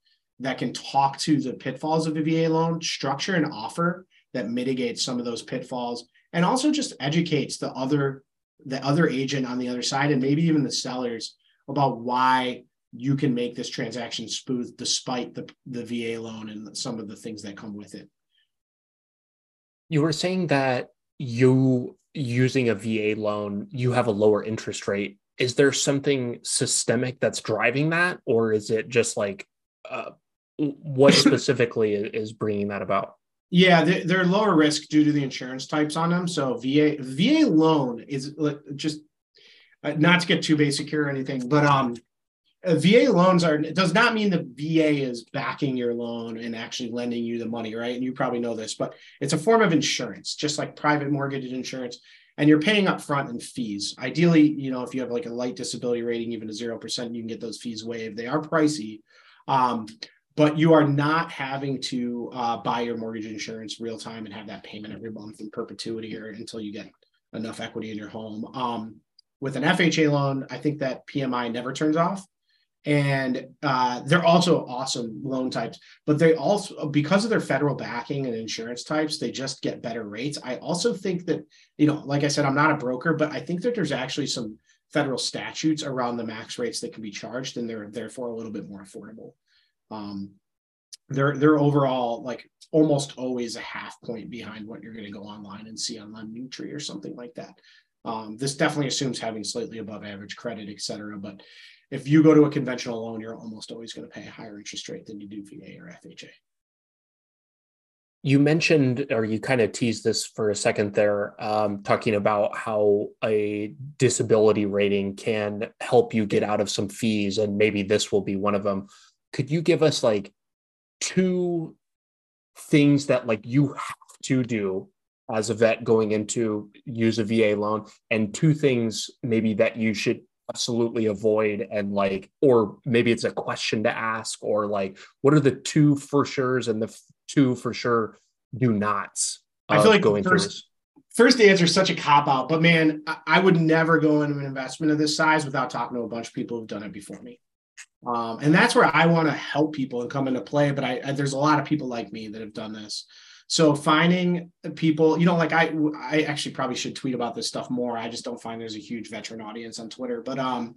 that can talk to the pitfalls of a V A loan, structure an offer that mitigates some of those pitfalls, and also just educates the other the other agent on the other side, and maybe even the sellers, about why you can make this transaction smooth despite the, the V A loan and some of the things that come with it. You were saying that you using a V A loan, you have a lower interest rate. Is there something systemic that's driving that? Or is it just like, uh, what specifically is bringing that about? Yeah, they're, they're lower risk due to the insurance types on them. So V A V A loan is just, uh, not to get too basic here or anything, but um, V A loans are, it does not mean the V A is backing your loan and actually lending you the money, right? And you probably know this, but it's a form of insurance, just like private mortgage insurance. And you're paying up front in fees. Ideally, you know, if you have like a light disability rating, even a zero percent, you can get those fees waived. They are pricey, um, but you are not having to uh, buy your mortgage insurance real time and have that payment every month in perpetuity or until you get enough equity in your home. Um, with an F H A loan, I think that P M I never turns off. And uh, they're also awesome loan types, but they also, because of their federal backing and insurance types, they just get better rates. I also think that, you know, like I said, I'm not a broker, but I think that there's actually some federal statutes around the max rates that can be charged, and they're therefore a little bit more affordable. Um, they're, they're overall like almost always a half point behind what you're going to go online and see on LendingTree or something like that. Um, this definitely assumes having slightly above average credit, et cetera, but if you go to a conventional loan, you're almost always going to pay a higher interest rate than you do V A or F H A. You mentioned, or you kind of teased this for a second there, um, talking about how a disability rating can help you get out of some fees, and maybe this will be one of them. Could you give us like two things that like you have to do as a vet going into use a V A loan, and two things maybe that you should absolutely avoid, and like, or maybe it's a question to ask, or like, what are the two for sure's and the f- two for sure do nots? I feel like going first, first answer is such a cop out, but man, I, I would never go into an investment of this size without talking to a bunch of people who've done it before me. Um, and that's where I want to help people and come into play. But I, I, there's a lot of people like me that have done this. So finding people, you know, like I, I actually probably should tweet about this stuff more. I just don't find there's a huge veteran audience on Twitter, but, um,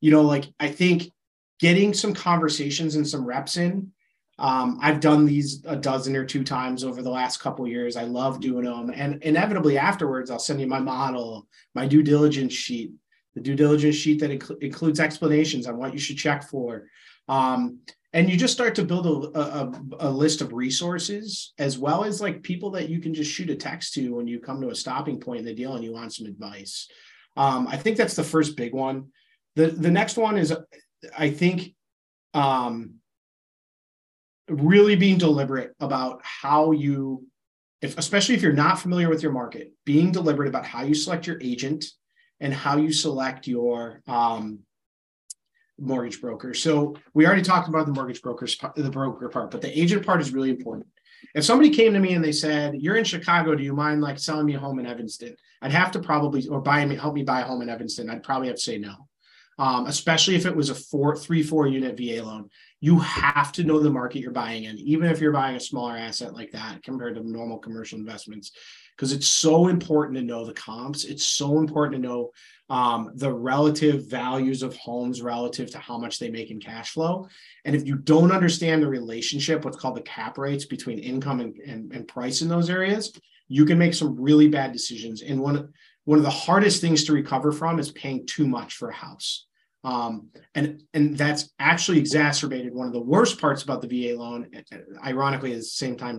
you know, like I think getting some conversations and some reps in, um, I've done these a dozen or two times over the last couple of years. I love doing them. And inevitably afterwards, I'll send you my model, my due diligence sheet, the due diligence sheet that inc- includes explanations on what you should check for. Um, And you just start to build a, a, a list of resources, as well as like people that you can just shoot a text to when you come to a stopping point in the deal and you want some advice. Um, I think that's the first big one. The, the next one is, I think, um, really being deliberate about how you, if, especially if you're not familiar with your market, being deliberate about how you select your agent and how you select your um mortgage broker. So we already talked about the mortgage brokers, the broker part, but the agent part is really important. If somebody came to me and they said, you're in Chicago, do you mind like selling me a home in Evanston? I'd have to probably, or buy me, help me buy a home in Evanston. I'd probably have to say no. Um, especially if it was a four, three, four unit V A loan, you have to know the market you're buying in, even if you're buying a smaller asset like that compared to normal commercial investments, because it's so important to know the comps. It's so important to know um, the relative values of homes relative to how much they make in cash flow. And if you don't understand the relationship, what's called the cap rates between income and, and, and price in those areas, you can make some really bad decisions. And one, one of the hardest things to recover from is paying too much for a house. Um, and, and that's actually exacerbated. One of the worst parts about the V A loan, ironically, at the same time,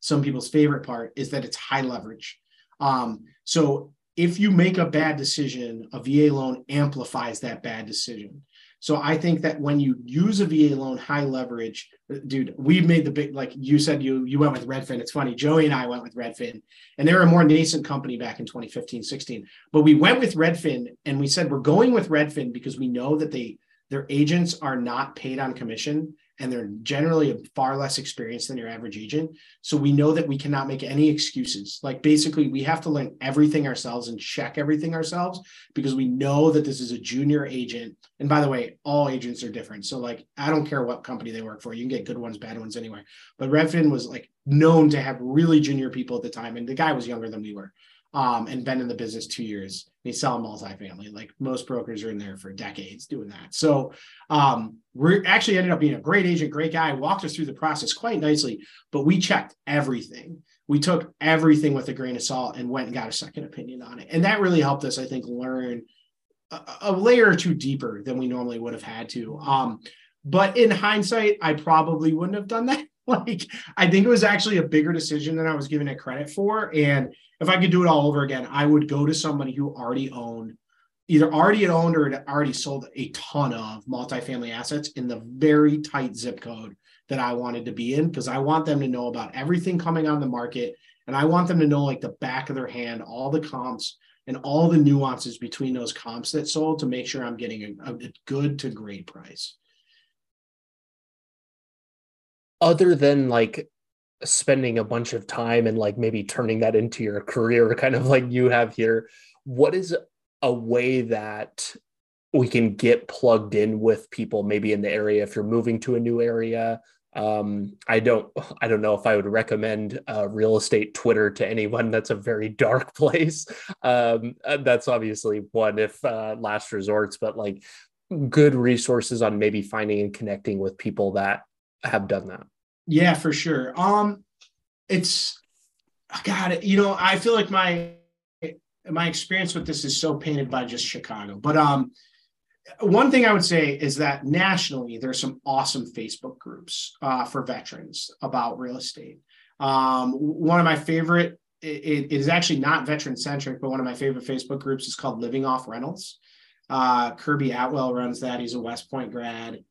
some people's favorite part, is that it's high leverage. Um, so if you make a bad decision, a V A loan amplifies that bad decision. So I think that when you use a V A loan, high leverage, dude, we've made the big, like you said, you, you went with Redfin. It's funny. Joey and I went with Redfin, and they're a more nascent company back in twenty fifteen, sixteen, but we went with Redfin and we said, we're going with Redfin because we know that they, their agents are not paid on commission, and they're generally far less experienced than your average agent. So we know that we cannot make any excuses. Like basically we have to learn everything ourselves and check everything ourselves, because we know that this is a junior agent. And by the way, all agents are different. So like, I don't care what company they work for. You can get good ones, bad ones anywhere. But Redfin was like known to have really junior people at the time. And the guy was younger than we were. um, and been in the business two years. They sell a multifamily. Like most brokers are in there for decades doing that. So um, we actually ended up being a great agent, great guy, walked us through the process quite nicely, but we checked everything. We took everything with a grain of salt and went and got a second opinion on it. And that really helped us, I think, learn a, a layer or two deeper than we normally would have had to. Um, but in hindsight, I probably wouldn't have done that. Like, I think it was actually a bigger decision than I was giving it credit for. And if I could do it all over again, I would go to somebody who already owned, either already had owned or had already sold a ton of multifamily assets in the very tight zip code that I wanted to be in, because I want them to know about everything coming on the market. And I want them to know, like, the back of their hand, all the comps and all the nuances between those comps that sold, to make sure I'm getting a, a good to great price. Other than like spending a bunch of time and like maybe turning that into your career, kind of like you have here, what is a way that we can get plugged in with people maybe in the area if you're moving to a new area? Um, I don't, I don't know if I would recommend uh, real estate Twitter to anyone. That's a very dark place. Um, that's obviously one if uh, last resorts, but like good resources on maybe finding and connecting with people that have done that. Yeah, for sure. Um, it's, God, you know, I feel like my, my experience with this is so painted by just Chicago, but, um, one thing I would say is that nationally, there's some awesome Facebook groups uh, for veterans about real estate. Um, one of my favorite, it, it is actually not veteran centric, but one of my favorite Facebook groups is called Living Off Rentals. Uh, Kirby Atwell runs that. He's a West Point grad.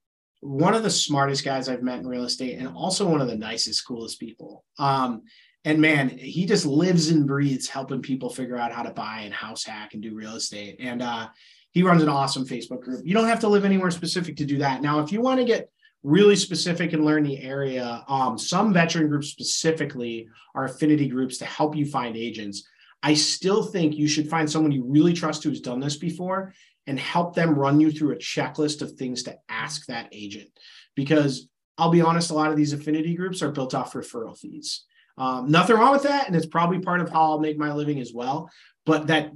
One of the smartest guys I've met in real estate, and also one of the nicest, coolest people. Um, and man, he just lives and breathes helping people figure out how to buy and house hack and do real estate. And uh, he runs an awesome Facebook group. You don't have to live anywhere specific to do that. Now, if you want to get really specific and learn the area, um, some veteran groups specifically are affinity groups to help you find agents. I still think you should find someone you really trust who's done this before and help them run you through a checklist of things to ask that agent. Because I'll be honest, a lot of these affinity groups are built off referral fees. Um, nothing wrong with that. And it's probably part of how I'll make my living as well, but that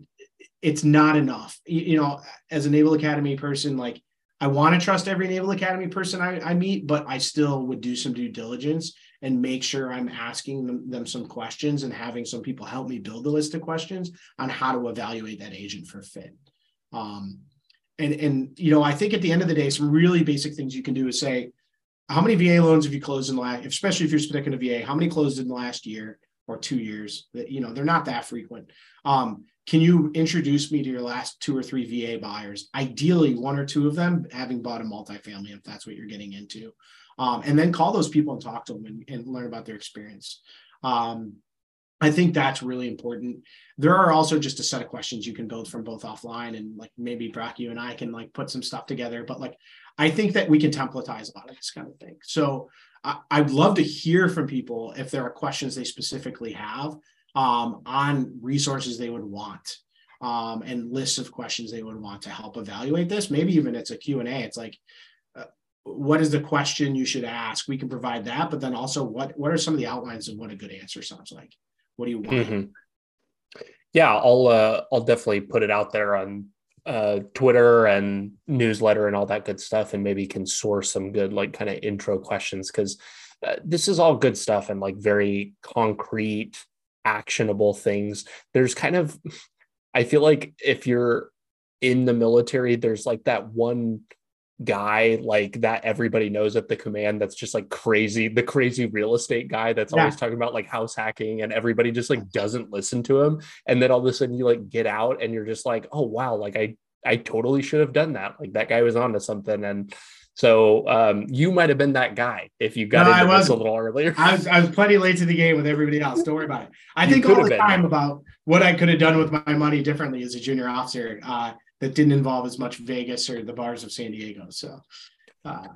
it's not enough. You, you know, as a Naval Academy person, like I want to trust every Naval Academy person I, I meet, but I still would do some due diligence and make sure I'm asking them, them some questions and having some people help me build a list of questions on how to evaluate that agent for fit. Um, and, and, you know, I think at the end of the day, some really basic things you can do is say, how many V A loans have you closed in the last, especially if you're sticking to V A, how many closed in the last year or two years that, you know, they're not that frequent. Um, can you introduce me to your last two or three V A buyers? Ideally one or two of them having bought a multifamily, if that's what you're getting into. Um, and then call those people and talk to them and, and learn about their experience. Um, I think that's really important. There are also just a set of questions you can build from both offline and like maybe Brock, you and I can like put some stuff together, but like, I think that we can templatize a lot of this kind of thing. So I, I'd love to hear from people if there are questions they specifically have um, on resources they would want um, and lists of questions they would want to help evaluate this. Maybe even it's a Q and A. It's like, uh, what is the question you should ask? We can provide that, but then also what, what are some of the outlines of what a good answer sounds like? What do you want? Mm-hmm. Yeah, I'll uh, I'll definitely put it out there on uh, Twitter and newsletter and all that good stuff, and maybe can source some good like kind of intro questions, because uh, this is all good stuff and like very concrete, actionable things. There's kind of, I feel like if you're in the military, there's like that one guy like that everybody knows at the command that's just like crazy, the crazy real estate guy that's yeah. always talking about like house hacking, and everybody just like doesn't listen to him. And then all of a sudden you like get out and you're just like, oh wow, like I I totally should have done that, like that guy was onto something. And so um you might have been that guy if you got no, into I this a little earlier. I was I was plenty late to the game with everybody else, don't worry about it. I you think all the been. time about what I could have done with my money differently as a junior officer uh that didn't involve as much Vegas or the bars of San Diego. So uh,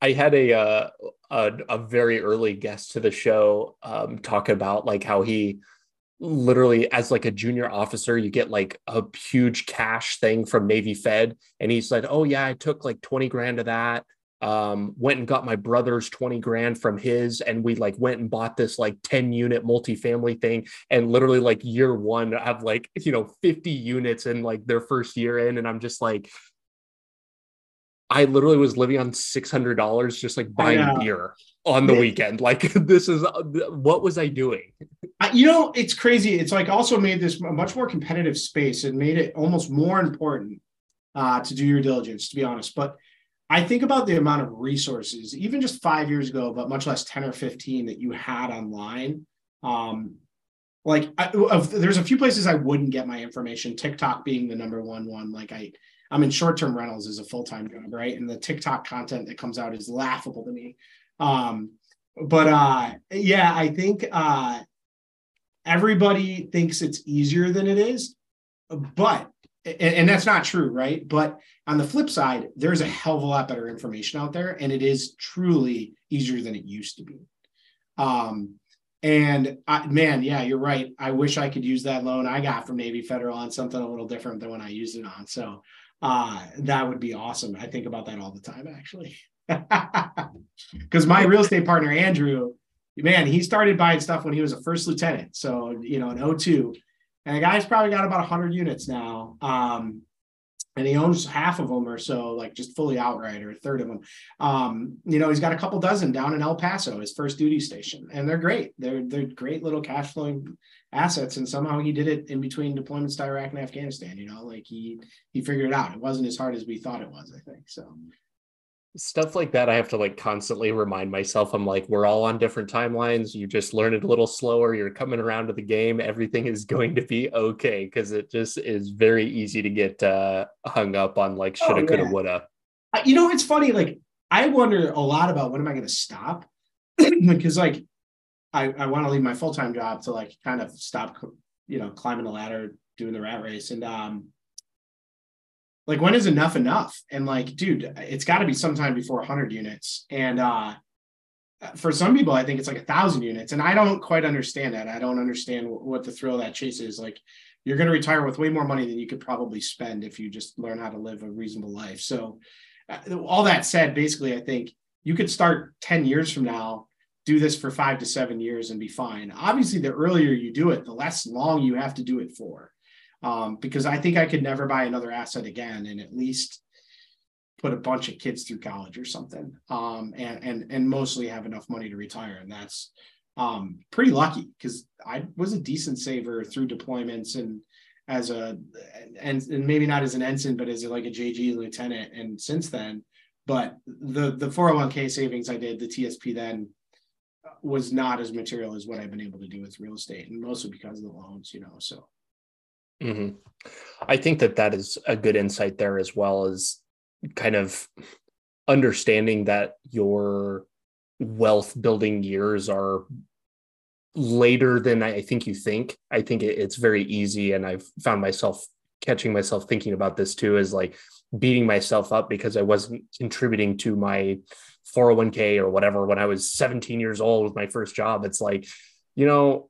I had a, uh, a, a very early guest to the show um, talk about like how he literally as like a junior officer, you get like a huge cash thing from Navy Fed. And he said, oh yeah, I took like twenty grand of that. Um, went and got my brother's twenty grand from his, and we like went and bought this like ten unit multifamily thing. And literally like year one, I have like, you know, fifty units in like their first year in. And I'm just like, I literally was living on six hundred dollars, just like buying beer on the weekend. Like this is, what was I doing? You know, it's crazy. It's like also made this a much more competitive space and made it almost more important uh, to do your diligence, to be honest. But I think about the amount of resources, even just five years ago, but much less ten or fifteen that you had online. Um, like I, of, there's a few places I wouldn't get my information, TikTok being the number one one. Like I, I'm in short-term rentals as a full-time job, right? And the TikTok content that comes out is laughable to me. Um, but uh, yeah, I think uh, everybody thinks it's easier than it is, but and that's not true, right? But on the flip side, there's a hell of a lot better information out there, and it is truly easier than it used to be. Um, and I, man, yeah, you're right. I wish I could use that loan I got from Navy Federal on something a little different than when I used it on. So uh, that would be awesome. I think about that all the time, actually. Because my real estate partner, Andrew, man, he started buying stuff when he was a first lieutenant. So, you know, in oh two. And the guy's probably got about one hundred units now. Um, and he owns half of them or so, like just fully outright, or a third of them. Um, you know, he's got a couple dozen down in El Paso, his first duty station. And they're great. They're they're great little cash flowing assets. And somehow he did it in between deployments to Iraq and Afghanistan. You know, like he he figured it out. It wasn't as hard as we thought it was, I think. So stuff like that, I have to like constantly remind myself, I'm like, we're all on different timelines. You just learn it a little slower. You're coming around to the game. Everything is going to be okay. Cause it just is very easy to get uh, hung up on like, shoulda, oh, yeah. coulda, woulda. You know, it's funny. Like I wonder a lot about when am I going to stop? Because like, I, I want to leave my full-time job to like kind of stop, you know, climbing the ladder, doing the rat race. And, um, like, when is enough enough? And like, dude, it's got to be sometime before one hundred units. And uh, for some people, I think it's like a thousand units. And I don't quite understand that. I don't understand w- what the thrill of that chase is. Like, you're going to retire with way more money than you could probably spend if you just learn how to live a reasonable life. So uh, all that said, basically, I think you could start ten years from now, do this for five to seven years and be fine. Obviously, the earlier you do it, the less long you have to do it for. Um, because I think I could never buy another asset again, and at least put a bunch of kids through college or something, um, and and and mostly have enough money to retire. And that's um, pretty lucky, because I was a decent saver through deployments, and as a and, and maybe not as an ensign, but as like a J G lieutenant, and since then. But the the four oh one k savings I did, the T S P then, was not as material as what I've been able to do with real estate, and mostly because of the loans, you know. So. Mm-hmm. I think that that is a good insight there, as well as kind of understanding that your wealth building years are later than I think you think. I think it's very easy. And I've found myself catching myself thinking about this too, is like beating myself up because I wasn't contributing to my four oh one k or whatever when I was seventeen years old with my first job. It's like, you know,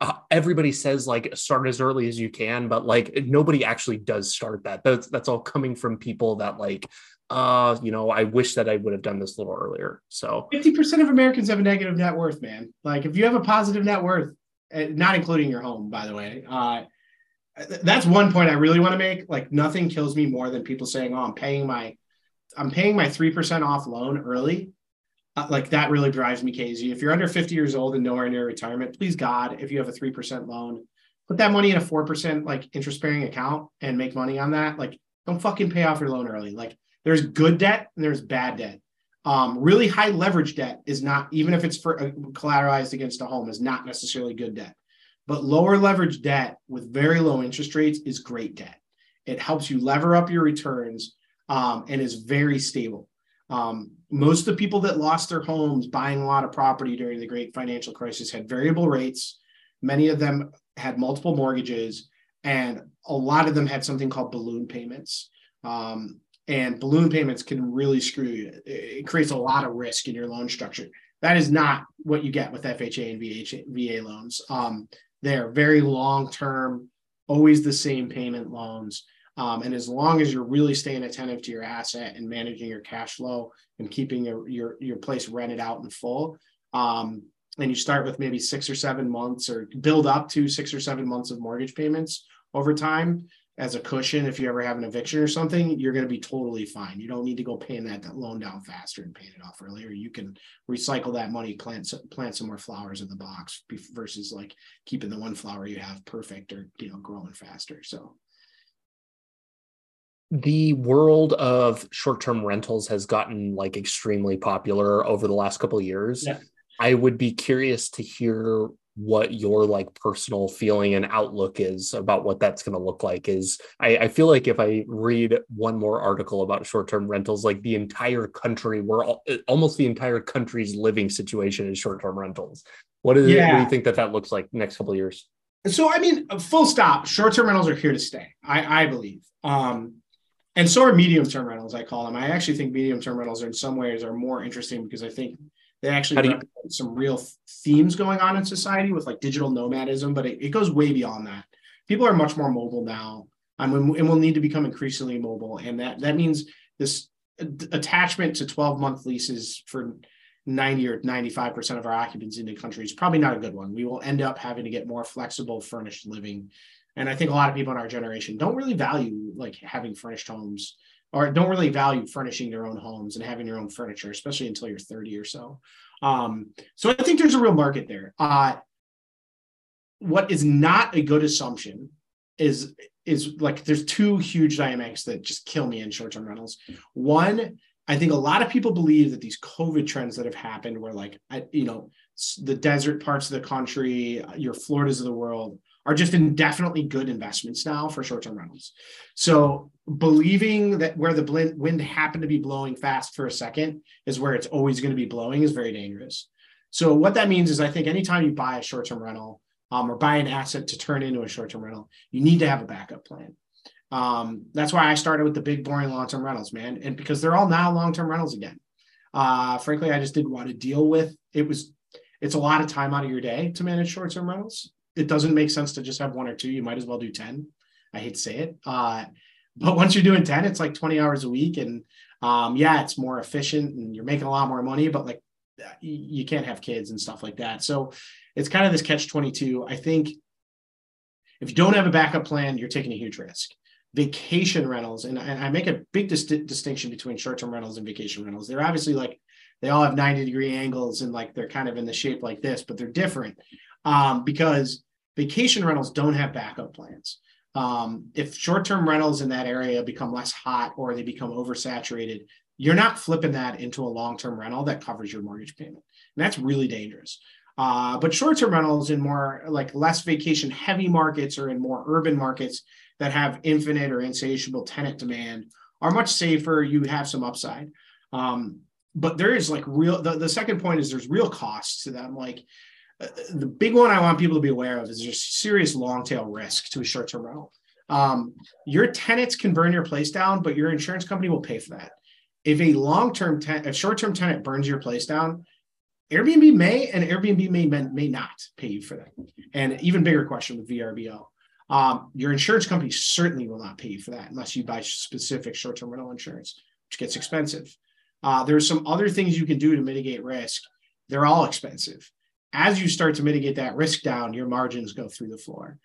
Uh, everybody says like start as early as you can, but like nobody actually does start that. That's that's all coming from people that like, uh, you know, I wish that I would have done this a little earlier. So fifty percent of Americans have a negative net worth, man. Like if you have a positive net worth, not including your home, by the way, uh, that's one point I really want to make. Like nothing kills me more than people saying, oh, I'm paying my, I'm paying my three percent off loan early. Uh, like that really drives me crazy. If you're under fifty years old and nowhere near retirement, please God, if you have a three percent loan, put that money in a four percent like interest bearing account and make money on that. Like don't fucking pay off your loan early. Like there's good debt and there's bad debt. Um, really high leverage debt is not, even if it's for uh, collateralized against a home, is not necessarily good debt, but lower leverage debt with very low interest rates is great debt. It helps you lever up your returns um, and is very stable. Um, most of the people that lost their homes buying a lot of property during the great financial crisis had variable rates. Many of them had multiple mortgages, and a lot of them had something called balloon payments. Um, and balloon payments can really screw you. It creates a lot of risk in your loan structure. That is not what you get with F H A and V A, V A loans. Um, they're very long-term, always the same payment loans. Um, and as long as you're really staying attentive to your asset and managing your cash flow and keeping your, your, your place rented out in full, um, and you start with maybe six or seven months or build up to six or seven months of mortgage payments over time as a cushion, if you ever have an eviction or something, you're going to be totally fine. You don't need to go paying that, that loan down faster and paying it off earlier. You can recycle that money, plant, plant some more flowers in the box versus like keeping the one flower you have perfect or, you know, growing faster. So the world of short-term rentals has gotten like extremely popular over the last couple of years. Yeah. I would be curious to hear what your like personal feeling and outlook is about what that's going to look like. Is I, I feel like if I read one more article about short-term rentals, like the entire country, we're all, almost the entire country's living situation is short-term rentals. What is yeah. it, what do you think that that looks like next couple of years? So, I mean, full stop, short-term rentals are here to stay, I, I believe. Um, and so are medium-term rentals, I call them. I actually think medium-term rentals are in some ways are more interesting because I think they actually have some real themes going on in society with like digital nomadism, but it, it goes way beyond that. People are much more mobile now um, and will need to become increasingly mobile. And that, that means this attachment to twelve month leases for ninety or ninety-five percent of our occupants in the country is probably not a good one. We will end up having to get more flexible furnished living. And I think a lot of people in our generation don't really value like having furnished homes, or don't really value furnishing their own homes and having your own furniture, especially until you're thirty or so. Um, so I think there's a real market there. Uh, what is not a good assumption is, is like, there's two huge dynamics that just kill me in short-term rentals. One, I think a lot of people believe that these COVID trends that have happened where like, you know, the desert parts of the country, your Floridas of the world, are just indefinitely good investments now for short-term rentals. So believing that where the wind happened to be blowing fast for a second is where it's always going to be blowing is very dangerous. So what that means is I think anytime you buy a short-term rental um, or buy an asset to turn into a short-term rental, you need to have a backup plan. Um, that's why I started with the big, boring long-term rentals, man. And because they're all now long-term rentals again. Uh, frankly, I just didn't want to deal with it. Was, it's a lot of time out of your day to manage short-term rentals. It doesn't make sense to just have one or two. You might as well do ten. I hate to say it. Uh, but once you're doing ten, it's like twenty hours a week. And um, yeah, it's more efficient and you're making a lot more money, but like you can't have kids and stuff like that. So it's kind of this catch twenty-two. I think if you don't have a backup plan, you're taking a huge risk. Vacation rentals, and I, I make a big dis- distinction between short-term rentals and vacation rentals. They're obviously like, they all have ninety degree angles and like, they're kind of in the shape like this, but they're different. Um, because vacation rentals don't have backup plans. Um, if short-term rentals in that area become less hot or they become oversaturated, you're not flipping that into a long-term rental that covers your mortgage payment. And that's really dangerous. Uh, but short-term rentals in more like less vacation heavy markets or in more urban markets that have infinite or insatiable tenant demand are much safer. You have some upside. Um, but there is like real, the, the second point is there's real costs to them. Like, the big one I want people to be aware of is there's serious long tail risk to a short-term rental. Um, your tenants can burn your place down, but your insurance company will pay for that. If a long-term tenant, a short-term tenant burns your place down, Airbnb may and Airbnb may, may not pay you for that. And even bigger question with V R B O. Um, your insurance company certainly will not pay you for that unless you buy specific short-term rental insurance, which gets expensive. Uh, there's some other things you can do to mitigate risk. They're all expensive. As you start to mitigate that risk down, your margins go through the floor.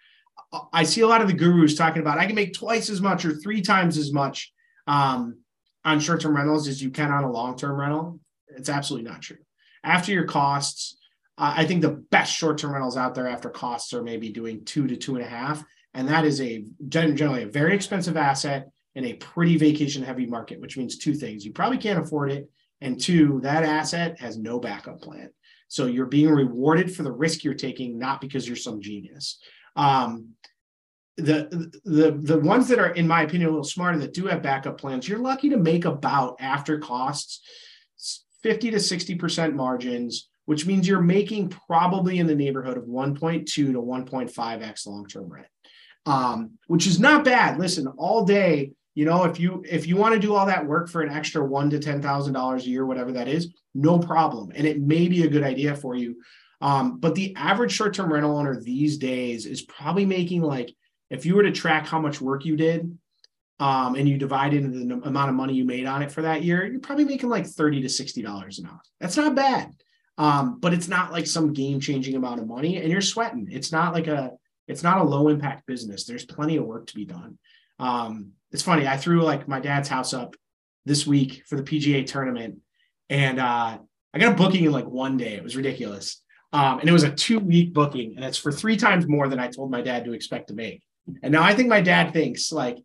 I see a lot of the gurus talking about, I can make twice as much or three times as much um, on short-term rentals as you can on a long-term rental. It's absolutely not true. After your costs, uh, I think the best short-term rentals out there after costs are maybe doing two to two and a half. And that is a generally a very expensive asset in a pretty vacation-heavy market, which means two things. You probably can't afford it. And two, that asset has no backup plan. So you're being rewarded for the risk you're taking, not because you're some genius. Um, the, the, the ones that are, in my opinion, a little smarter that do have backup plans, you're lucky to make about after costs fifty to sixty percent margins, which means you're making probably in the neighborhood of one point two to one point five x long-term rent, um, which is not bad. Listen, all day, you know, if you if you want to do all that work for an extra one to ten thousand dollars a year, whatever that is, no problem, and it may be a good idea for you. Um, but the average short-term rental owner these days is probably making like, if you were to track how much work you did, um, and you divide into the n- amount of money you made on it for that year, you're probably making like thirty to sixty dollars an hour. That's not bad. Um, but it's not like some game-changing amount of money, and you're sweating. It's not like a, it's not a low impact business. There's plenty of work to be done. Um, it's funny. I threw like my dad's house up this week for the P G A tournament, and uh, I got a booking in like one day. It was ridiculous. Um, and it was a two week booking, and it's for three times more than I told my dad to expect to make. And now I think my dad thinks like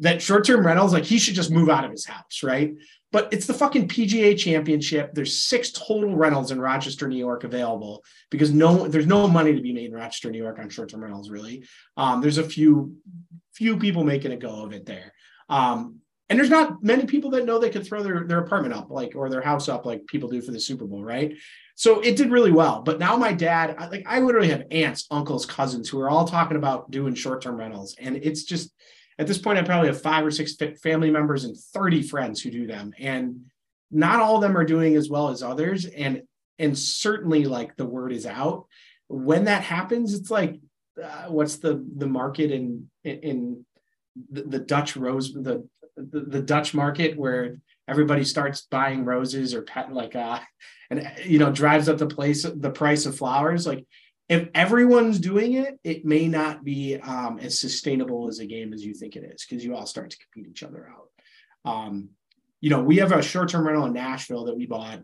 that short-term rentals, like he should just move out of his house. Right. But it's the fucking P G A championship. There's six total rentals in Rochester, New York available because no, there's no money to be made in Rochester, New York on short-term rentals. Really. Um, there's a few, few people making a go of it there. Um, and there's not many people that know they could throw their, their apartment up, like, or their house up, like people do for the Super Bowl. Right. So it did really well. But now my dad, I, like I literally have aunts, uncles, cousins who are all talking about doing short-term rentals. And it's just, at this point, I probably have five or six family members and thirty friends who do them. And not all of them are doing as well as others. And, and certainly like the word is out. When that happens, it's like, uh, what's the, the market in, in the, the Dutch rose, the, the, the Dutch market where everybody starts buying roses or pet like, uh, and, you know, drives up the place, the price of flowers. Like, if everyone's doing it, it may not be um, as sustainable as a game as you think it is, because you all start to compete each other out. Um, you know, we have a short-term rental in Nashville that we bought.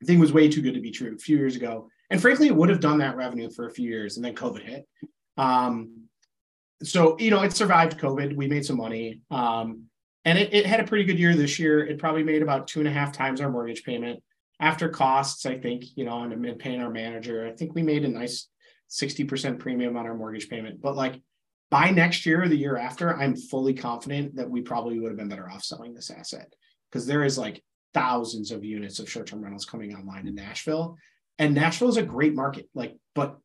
The thing was way too good to be true a few years ago. And frankly, it would have done that revenue for a few years, and then COVID hit. Um, so, you know, it survived COVID. We made some money. Um, and it, it had a pretty good year this year. It probably made about two and a half times our mortgage payment. After costs, I think, you know, and paying our manager, I think we made a nice sixty percent premium on our mortgage payment. But like by next year or the year after, I'm fully confident that we probably would have been better off selling this asset, because there is like thousands of units of short-term rentals coming online in Nashville. And Nashville is a great market. Like, but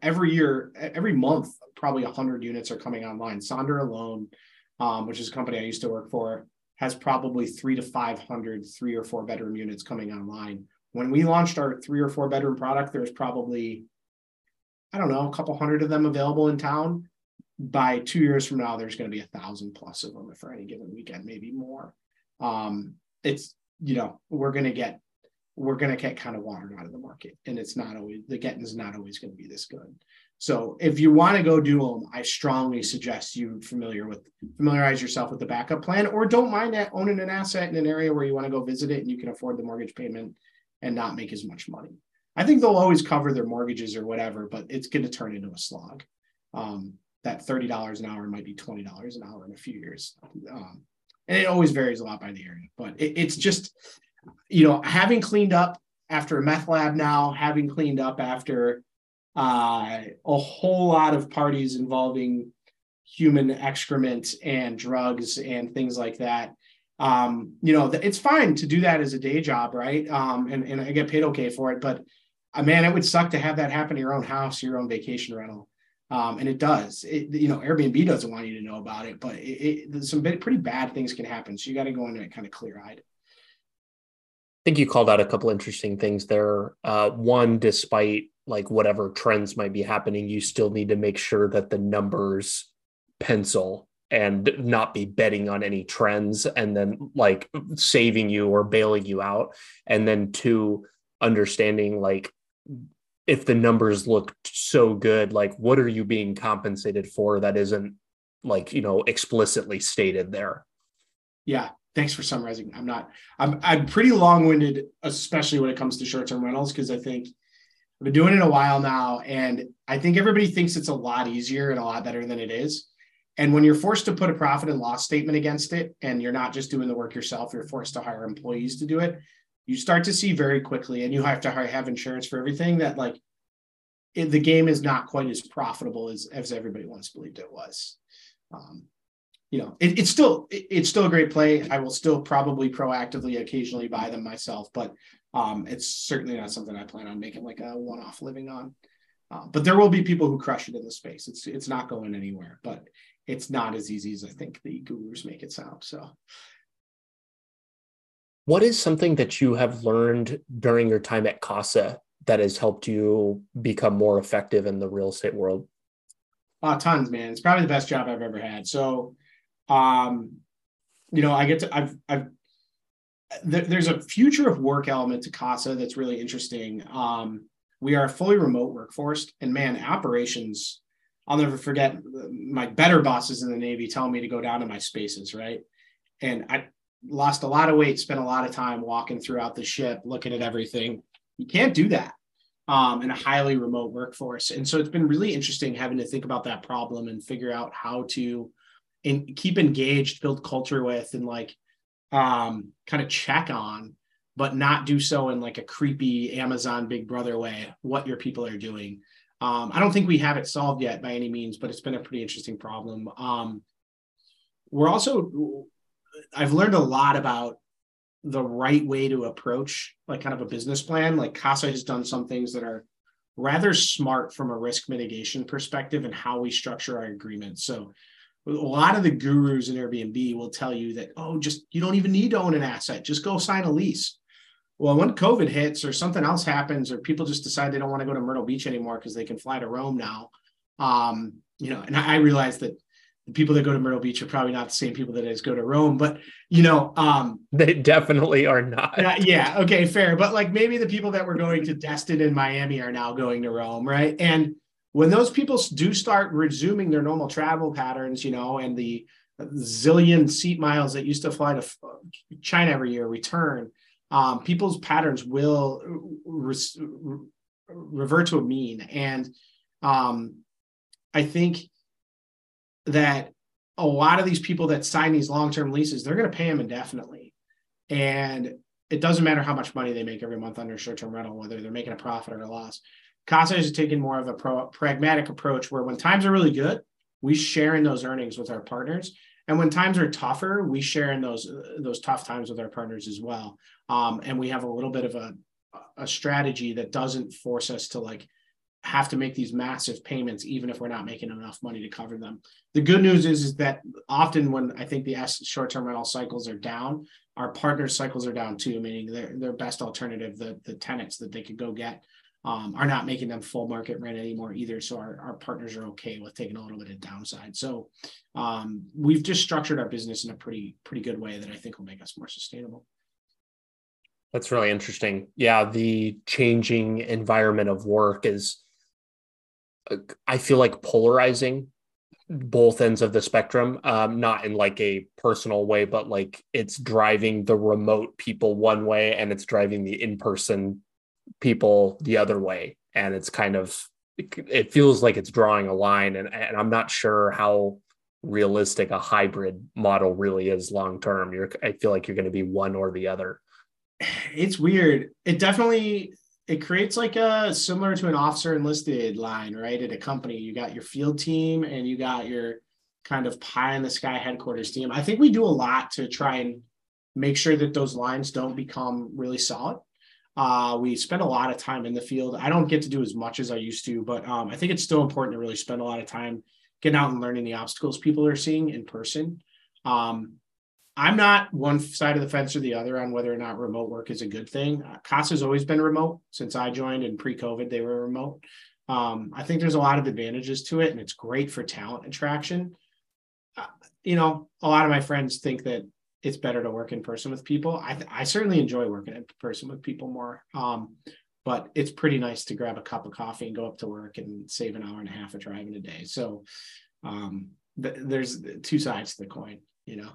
every year, every month, probably one hundred units are coming online. Sonder alone, um, which is a company I used to work for, has probably three to five hundred three or four bedroom units coming online. When we launched our three or four bedroom product, there's probably, I don't know, a couple hundred of them available in town. By two years from now, there's going to be a thousand plus of them for any given weekend, maybe more. Um, it's, you know, we're going to get, we're going to get kind of watered out of the market, and it's not always, the getting is not always going to be this good. So if you want to go do them, I strongly suggest you familiar with, familiarize yourself with the backup plan, or don't mind that owning an asset in an area where you want to go visit it and you can afford the mortgage payment and not make as much money. I think they'll always cover their mortgages or whatever, but it's going to turn into a slog. Um, that thirty dollars an hour might be twenty dollars an hour in a few years. Um, and it always varies a lot by the area, but it, it's just, you know, having cleaned up after a meth lab now, having cleaned up after uh a whole lot of parties involving human excrement and drugs and things like that, um you know th- it's fine to do that as a day job, right? Um and, and I get paid okay for it, but uh, man, it would suck to have that happen to your own house, your own vacation rental. Um and it does, it, you know Airbnb doesn't want you to know about it, but it, it, some bit, pretty bad things can happen, so you got to go into it kind of clear-eyed. I think you called out a couple interesting things there. Uh one, despite like whatever trends might be happening, you still need to make sure that the numbers pencil and not be betting on any trends and then like saving you or bailing you out. And then two, understanding like if the numbers look so good, like what are you being compensated for that isn't like, you know, explicitly stated there? Yeah. Thanks for summarizing. I'm not, I'm, I'm pretty long-winded, especially when it comes to short-term rentals, because I think I've been doing it a while now, and I think everybody thinks it's a lot easier and a lot better than it is. And when you're forced to put a profit and loss statement against it, and you're not just doing the work yourself, you're forced to hire employees to do it, you start to see very quickly, and you have to have insurance for everything, that like it, the game is not quite as profitable as, as everybody once believed it was. Um, you know, it, it's still it, it's still a great play. I will still probably proactively occasionally buy them myself, but Um, it's certainly not something I plan on making like a one-off living on, uh, but there will be people who crush it in the space. It's it's not going anywhere, but it's not as easy as I think the gurus make it sound. So, what is something that you have learned during your time at Kasa that has helped you become more effective in the real estate world? Uh, tons, man. It's probably the best job I've ever had. So, um, you know, I get to, I've, I've, th- there's a future of work element to Kasa that's really interesting. Um, we are a fully remote workforce, and man, operations, I'll never forget my better bosses in the Navy telling me to go down to my spaces. Right. And I lost a lot of weight, spent a lot of time walking throughout the ship, looking at everything. You can't do that um, in a highly remote workforce. And so it's been really interesting having to think about that problem and figure out how to and keep engaged, build culture with, and like um, kind of check on, but not do so in like a creepy Amazon Big Brother way, what your people are doing. Um, I don't think we have it solved yet by any means, but it's been a pretty interesting problem. Um, we're also, I've learned a lot about the right way to approach like kind of a business plan. Like Kasa has done some things that are rather smart from a risk mitigation perspective and how we structure our agreements. So a lot of the gurus in Airbnb will tell you that, oh, just, you don't even need to own an asset. Just go sign a lease. Well, when COVID hits or something else happens, or people just decide they don't want to go to Myrtle Beach anymore because they can fly to Rome now. Um, you know, and I realize that the people that go to Myrtle Beach are probably not the same people that is go to Rome, but you know, um, they definitely are not. Uh, yeah. Okay. Fair. But like maybe the people that were going to Destin in Miami are now going to Rome. Right. And when those people do start resuming their normal travel patterns, you know, and the zillion seat miles that used to fly to China every year return, um, people's patterns will re- re- revert to a mean. And um, I think that a lot of these people that sign these long-term leases, they're going to pay them indefinitely. And it doesn't matter how much money they make every month under short-term rental, whether they're making a profit or a loss. Kasa is taking more of a pro- pragmatic approach where when times are really good, we share in those earnings with our partners. And when times are tougher, we share in those uh, those tough times with our partners as well. Um, and we have a little bit of a, a strategy that doesn't force us to like have to make these massive payments, even if we're not making enough money to cover them. The good news is, is that often when I think the short-term rental cycles are down, our partner cycles are down too, meaning their, their best alternative, the, the tenants that they could go get, Um, are not making them full market rent anymore either. So our, our partners are okay with taking a little bit of downside. So um, we've just structured our business in a pretty, pretty good way that I think will make us more sustainable. That's really interesting. Yeah. The changing environment of work is, I feel like, polarizing both ends of the spectrum, um, not in like a personal way, but like it's driving the remote people one way and it's driving the in-person people the other way. And it's kind of, it feels like it's drawing a line, and, and I'm not sure how realistic a hybrid model really is long-term. You're, I feel like you're going to be one or the other. It's weird. It definitely, it creates like a, similar to an officer enlisted line, right? At a company, you got your field team and you got your kind of pie in the sky headquarters team. I think we do a lot to try and make sure that those lines don't become really solid. Uh, we spend a lot of time in the field. I don't get to do as much as I used to, but um, I think it's still important to really spend a lot of time getting out and learning the obstacles people are seeing in person. Um, I'm not one side of the fence or the other on whether or not remote work is a good thing. Uh, Kasa has always been remote since I joined, and pre-COVID they were remote. Um, I think there's a lot of advantages to it, and it's great for talent attraction. Uh, you know, a lot of my friends think that it's better to work in person with people. I, th- I certainly enjoy working in person with people more, um, but it's pretty nice to grab a cup of coffee and go up to work and save an hour and a half of driving a day. So um, th- there's two sides to the coin, you know?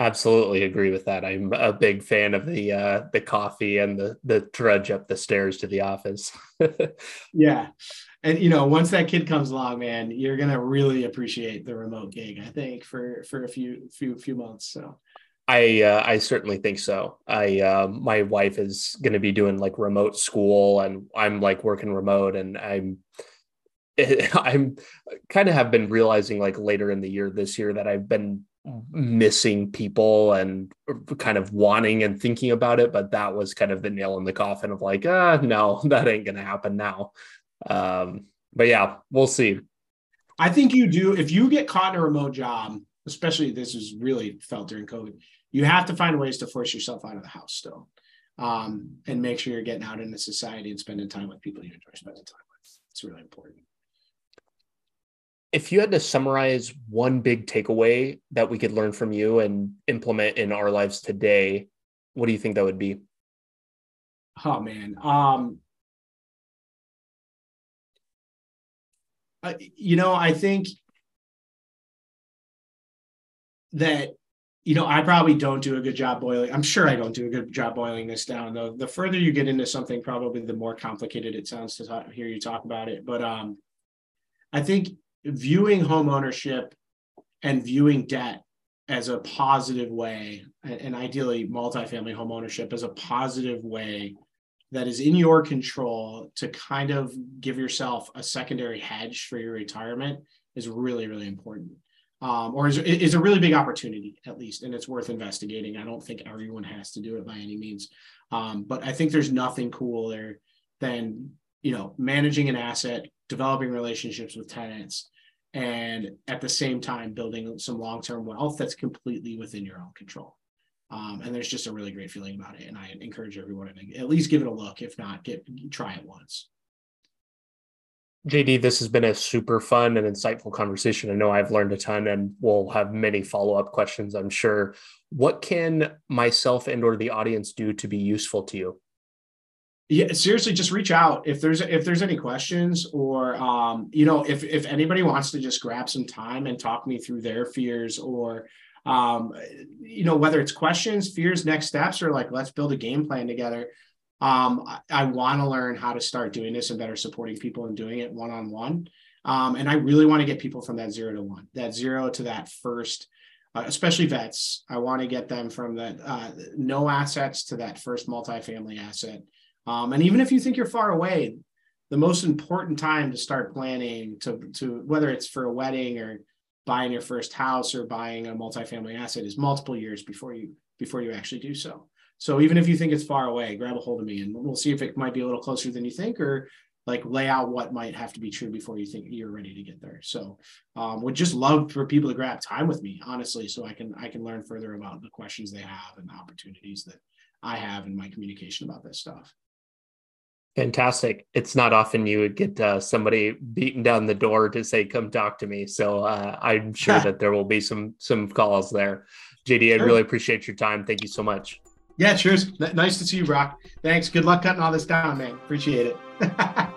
Absolutely agree with that. I'm a big fan of the uh, the coffee and the the trudge up the stairs to the office. Yeah. And, you know, once that kid comes along, man, you're going to really appreciate the remote gig, I think, for for a few few few months. So I uh, I certainly think so. I uh, my wife is going to be doing like remote school, and I'm like working remote, and I'm I'm kind of have been realizing like later in the year this year that I've been missing people and kind of wanting and thinking about it. But that was kind of the nail in the coffin of like, ah, no, that ain't going to happen now. Um, but yeah, we'll see. I think you do. If you get caught in a remote job, especially this is really felt during COVID, you have to find ways to force yourself out of the house still, um, and make sure you're getting out into society and spending time with people you enjoy spending time with. It's really important. If you had to summarize one big takeaway that we could learn from you and implement in our lives today, what do you think that would be? Oh, man. Um, I, you know, I think that, you know, I probably don't do a good job boiling. I'm sure I don't do a good job boiling this down, though. The further you get into something, probably the more complicated it sounds to talk, hear you talk about it. But um, I think viewing home ownership and viewing debt as a positive way, and ideally multifamily home ownership as a positive way that is in your control to kind of give yourself a secondary hedge for your retirement is really, really important. Um, or is, is a really big opportunity, at least, and it's worth investigating. I don't think everyone has to do it by any means. Um, but I think there's nothing cooler than, you know, managing an asset, developing relationships with tenants, and at the same time, building some long-term wealth that's completely within your own control. Um, and there's just a really great feeling about it. And I encourage everyone to at least give it a look. If not, get try it once. J D, this has been a super fun and insightful conversation. I know I've learned a ton, and we'll have many follow-up questions, I'm sure. What can myself and or the audience do to be useful to you? Yeah, seriously, just reach out if there's if there's any questions, or um, you know, if if anybody wants to just grab some time and talk me through their fears, or um, you know, whether it's questions, fears, next steps, or like, let's build a game plan together. Um, I, I want to learn how to start doing this and better supporting people and doing it one-on-one. Um, and I really want to get people from that zero to one, that zero to that first, uh, especially vets. I want to get them from that uh, no assets to that first multifamily asset. Um, and even if you think you're far away, the most important time to start planning to, to whether it's for a wedding or buying your first house or buying a multifamily asset is multiple years before you, before you actually do so. So even if you think it's far away, grab a hold of me and we'll see if it might be a little closer than you think, or like lay out what might have to be true before you think you're ready to get there. So um, would just love for people to grab time with me, honestly, so I can, I can learn further about the questions they have and the opportunities that I have in my communication about this stuff. Fantastic. It's not often you would get uh, somebody beating down the door to say, come talk to me. So uh, I'm sure that there will be some, some calls there. J D, sure. I really appreciate your time. Thank you so much. Yeah, cheers. N- nice to see you, Brock. Thanks. Good luck cutting all this down, man. Appreciate it.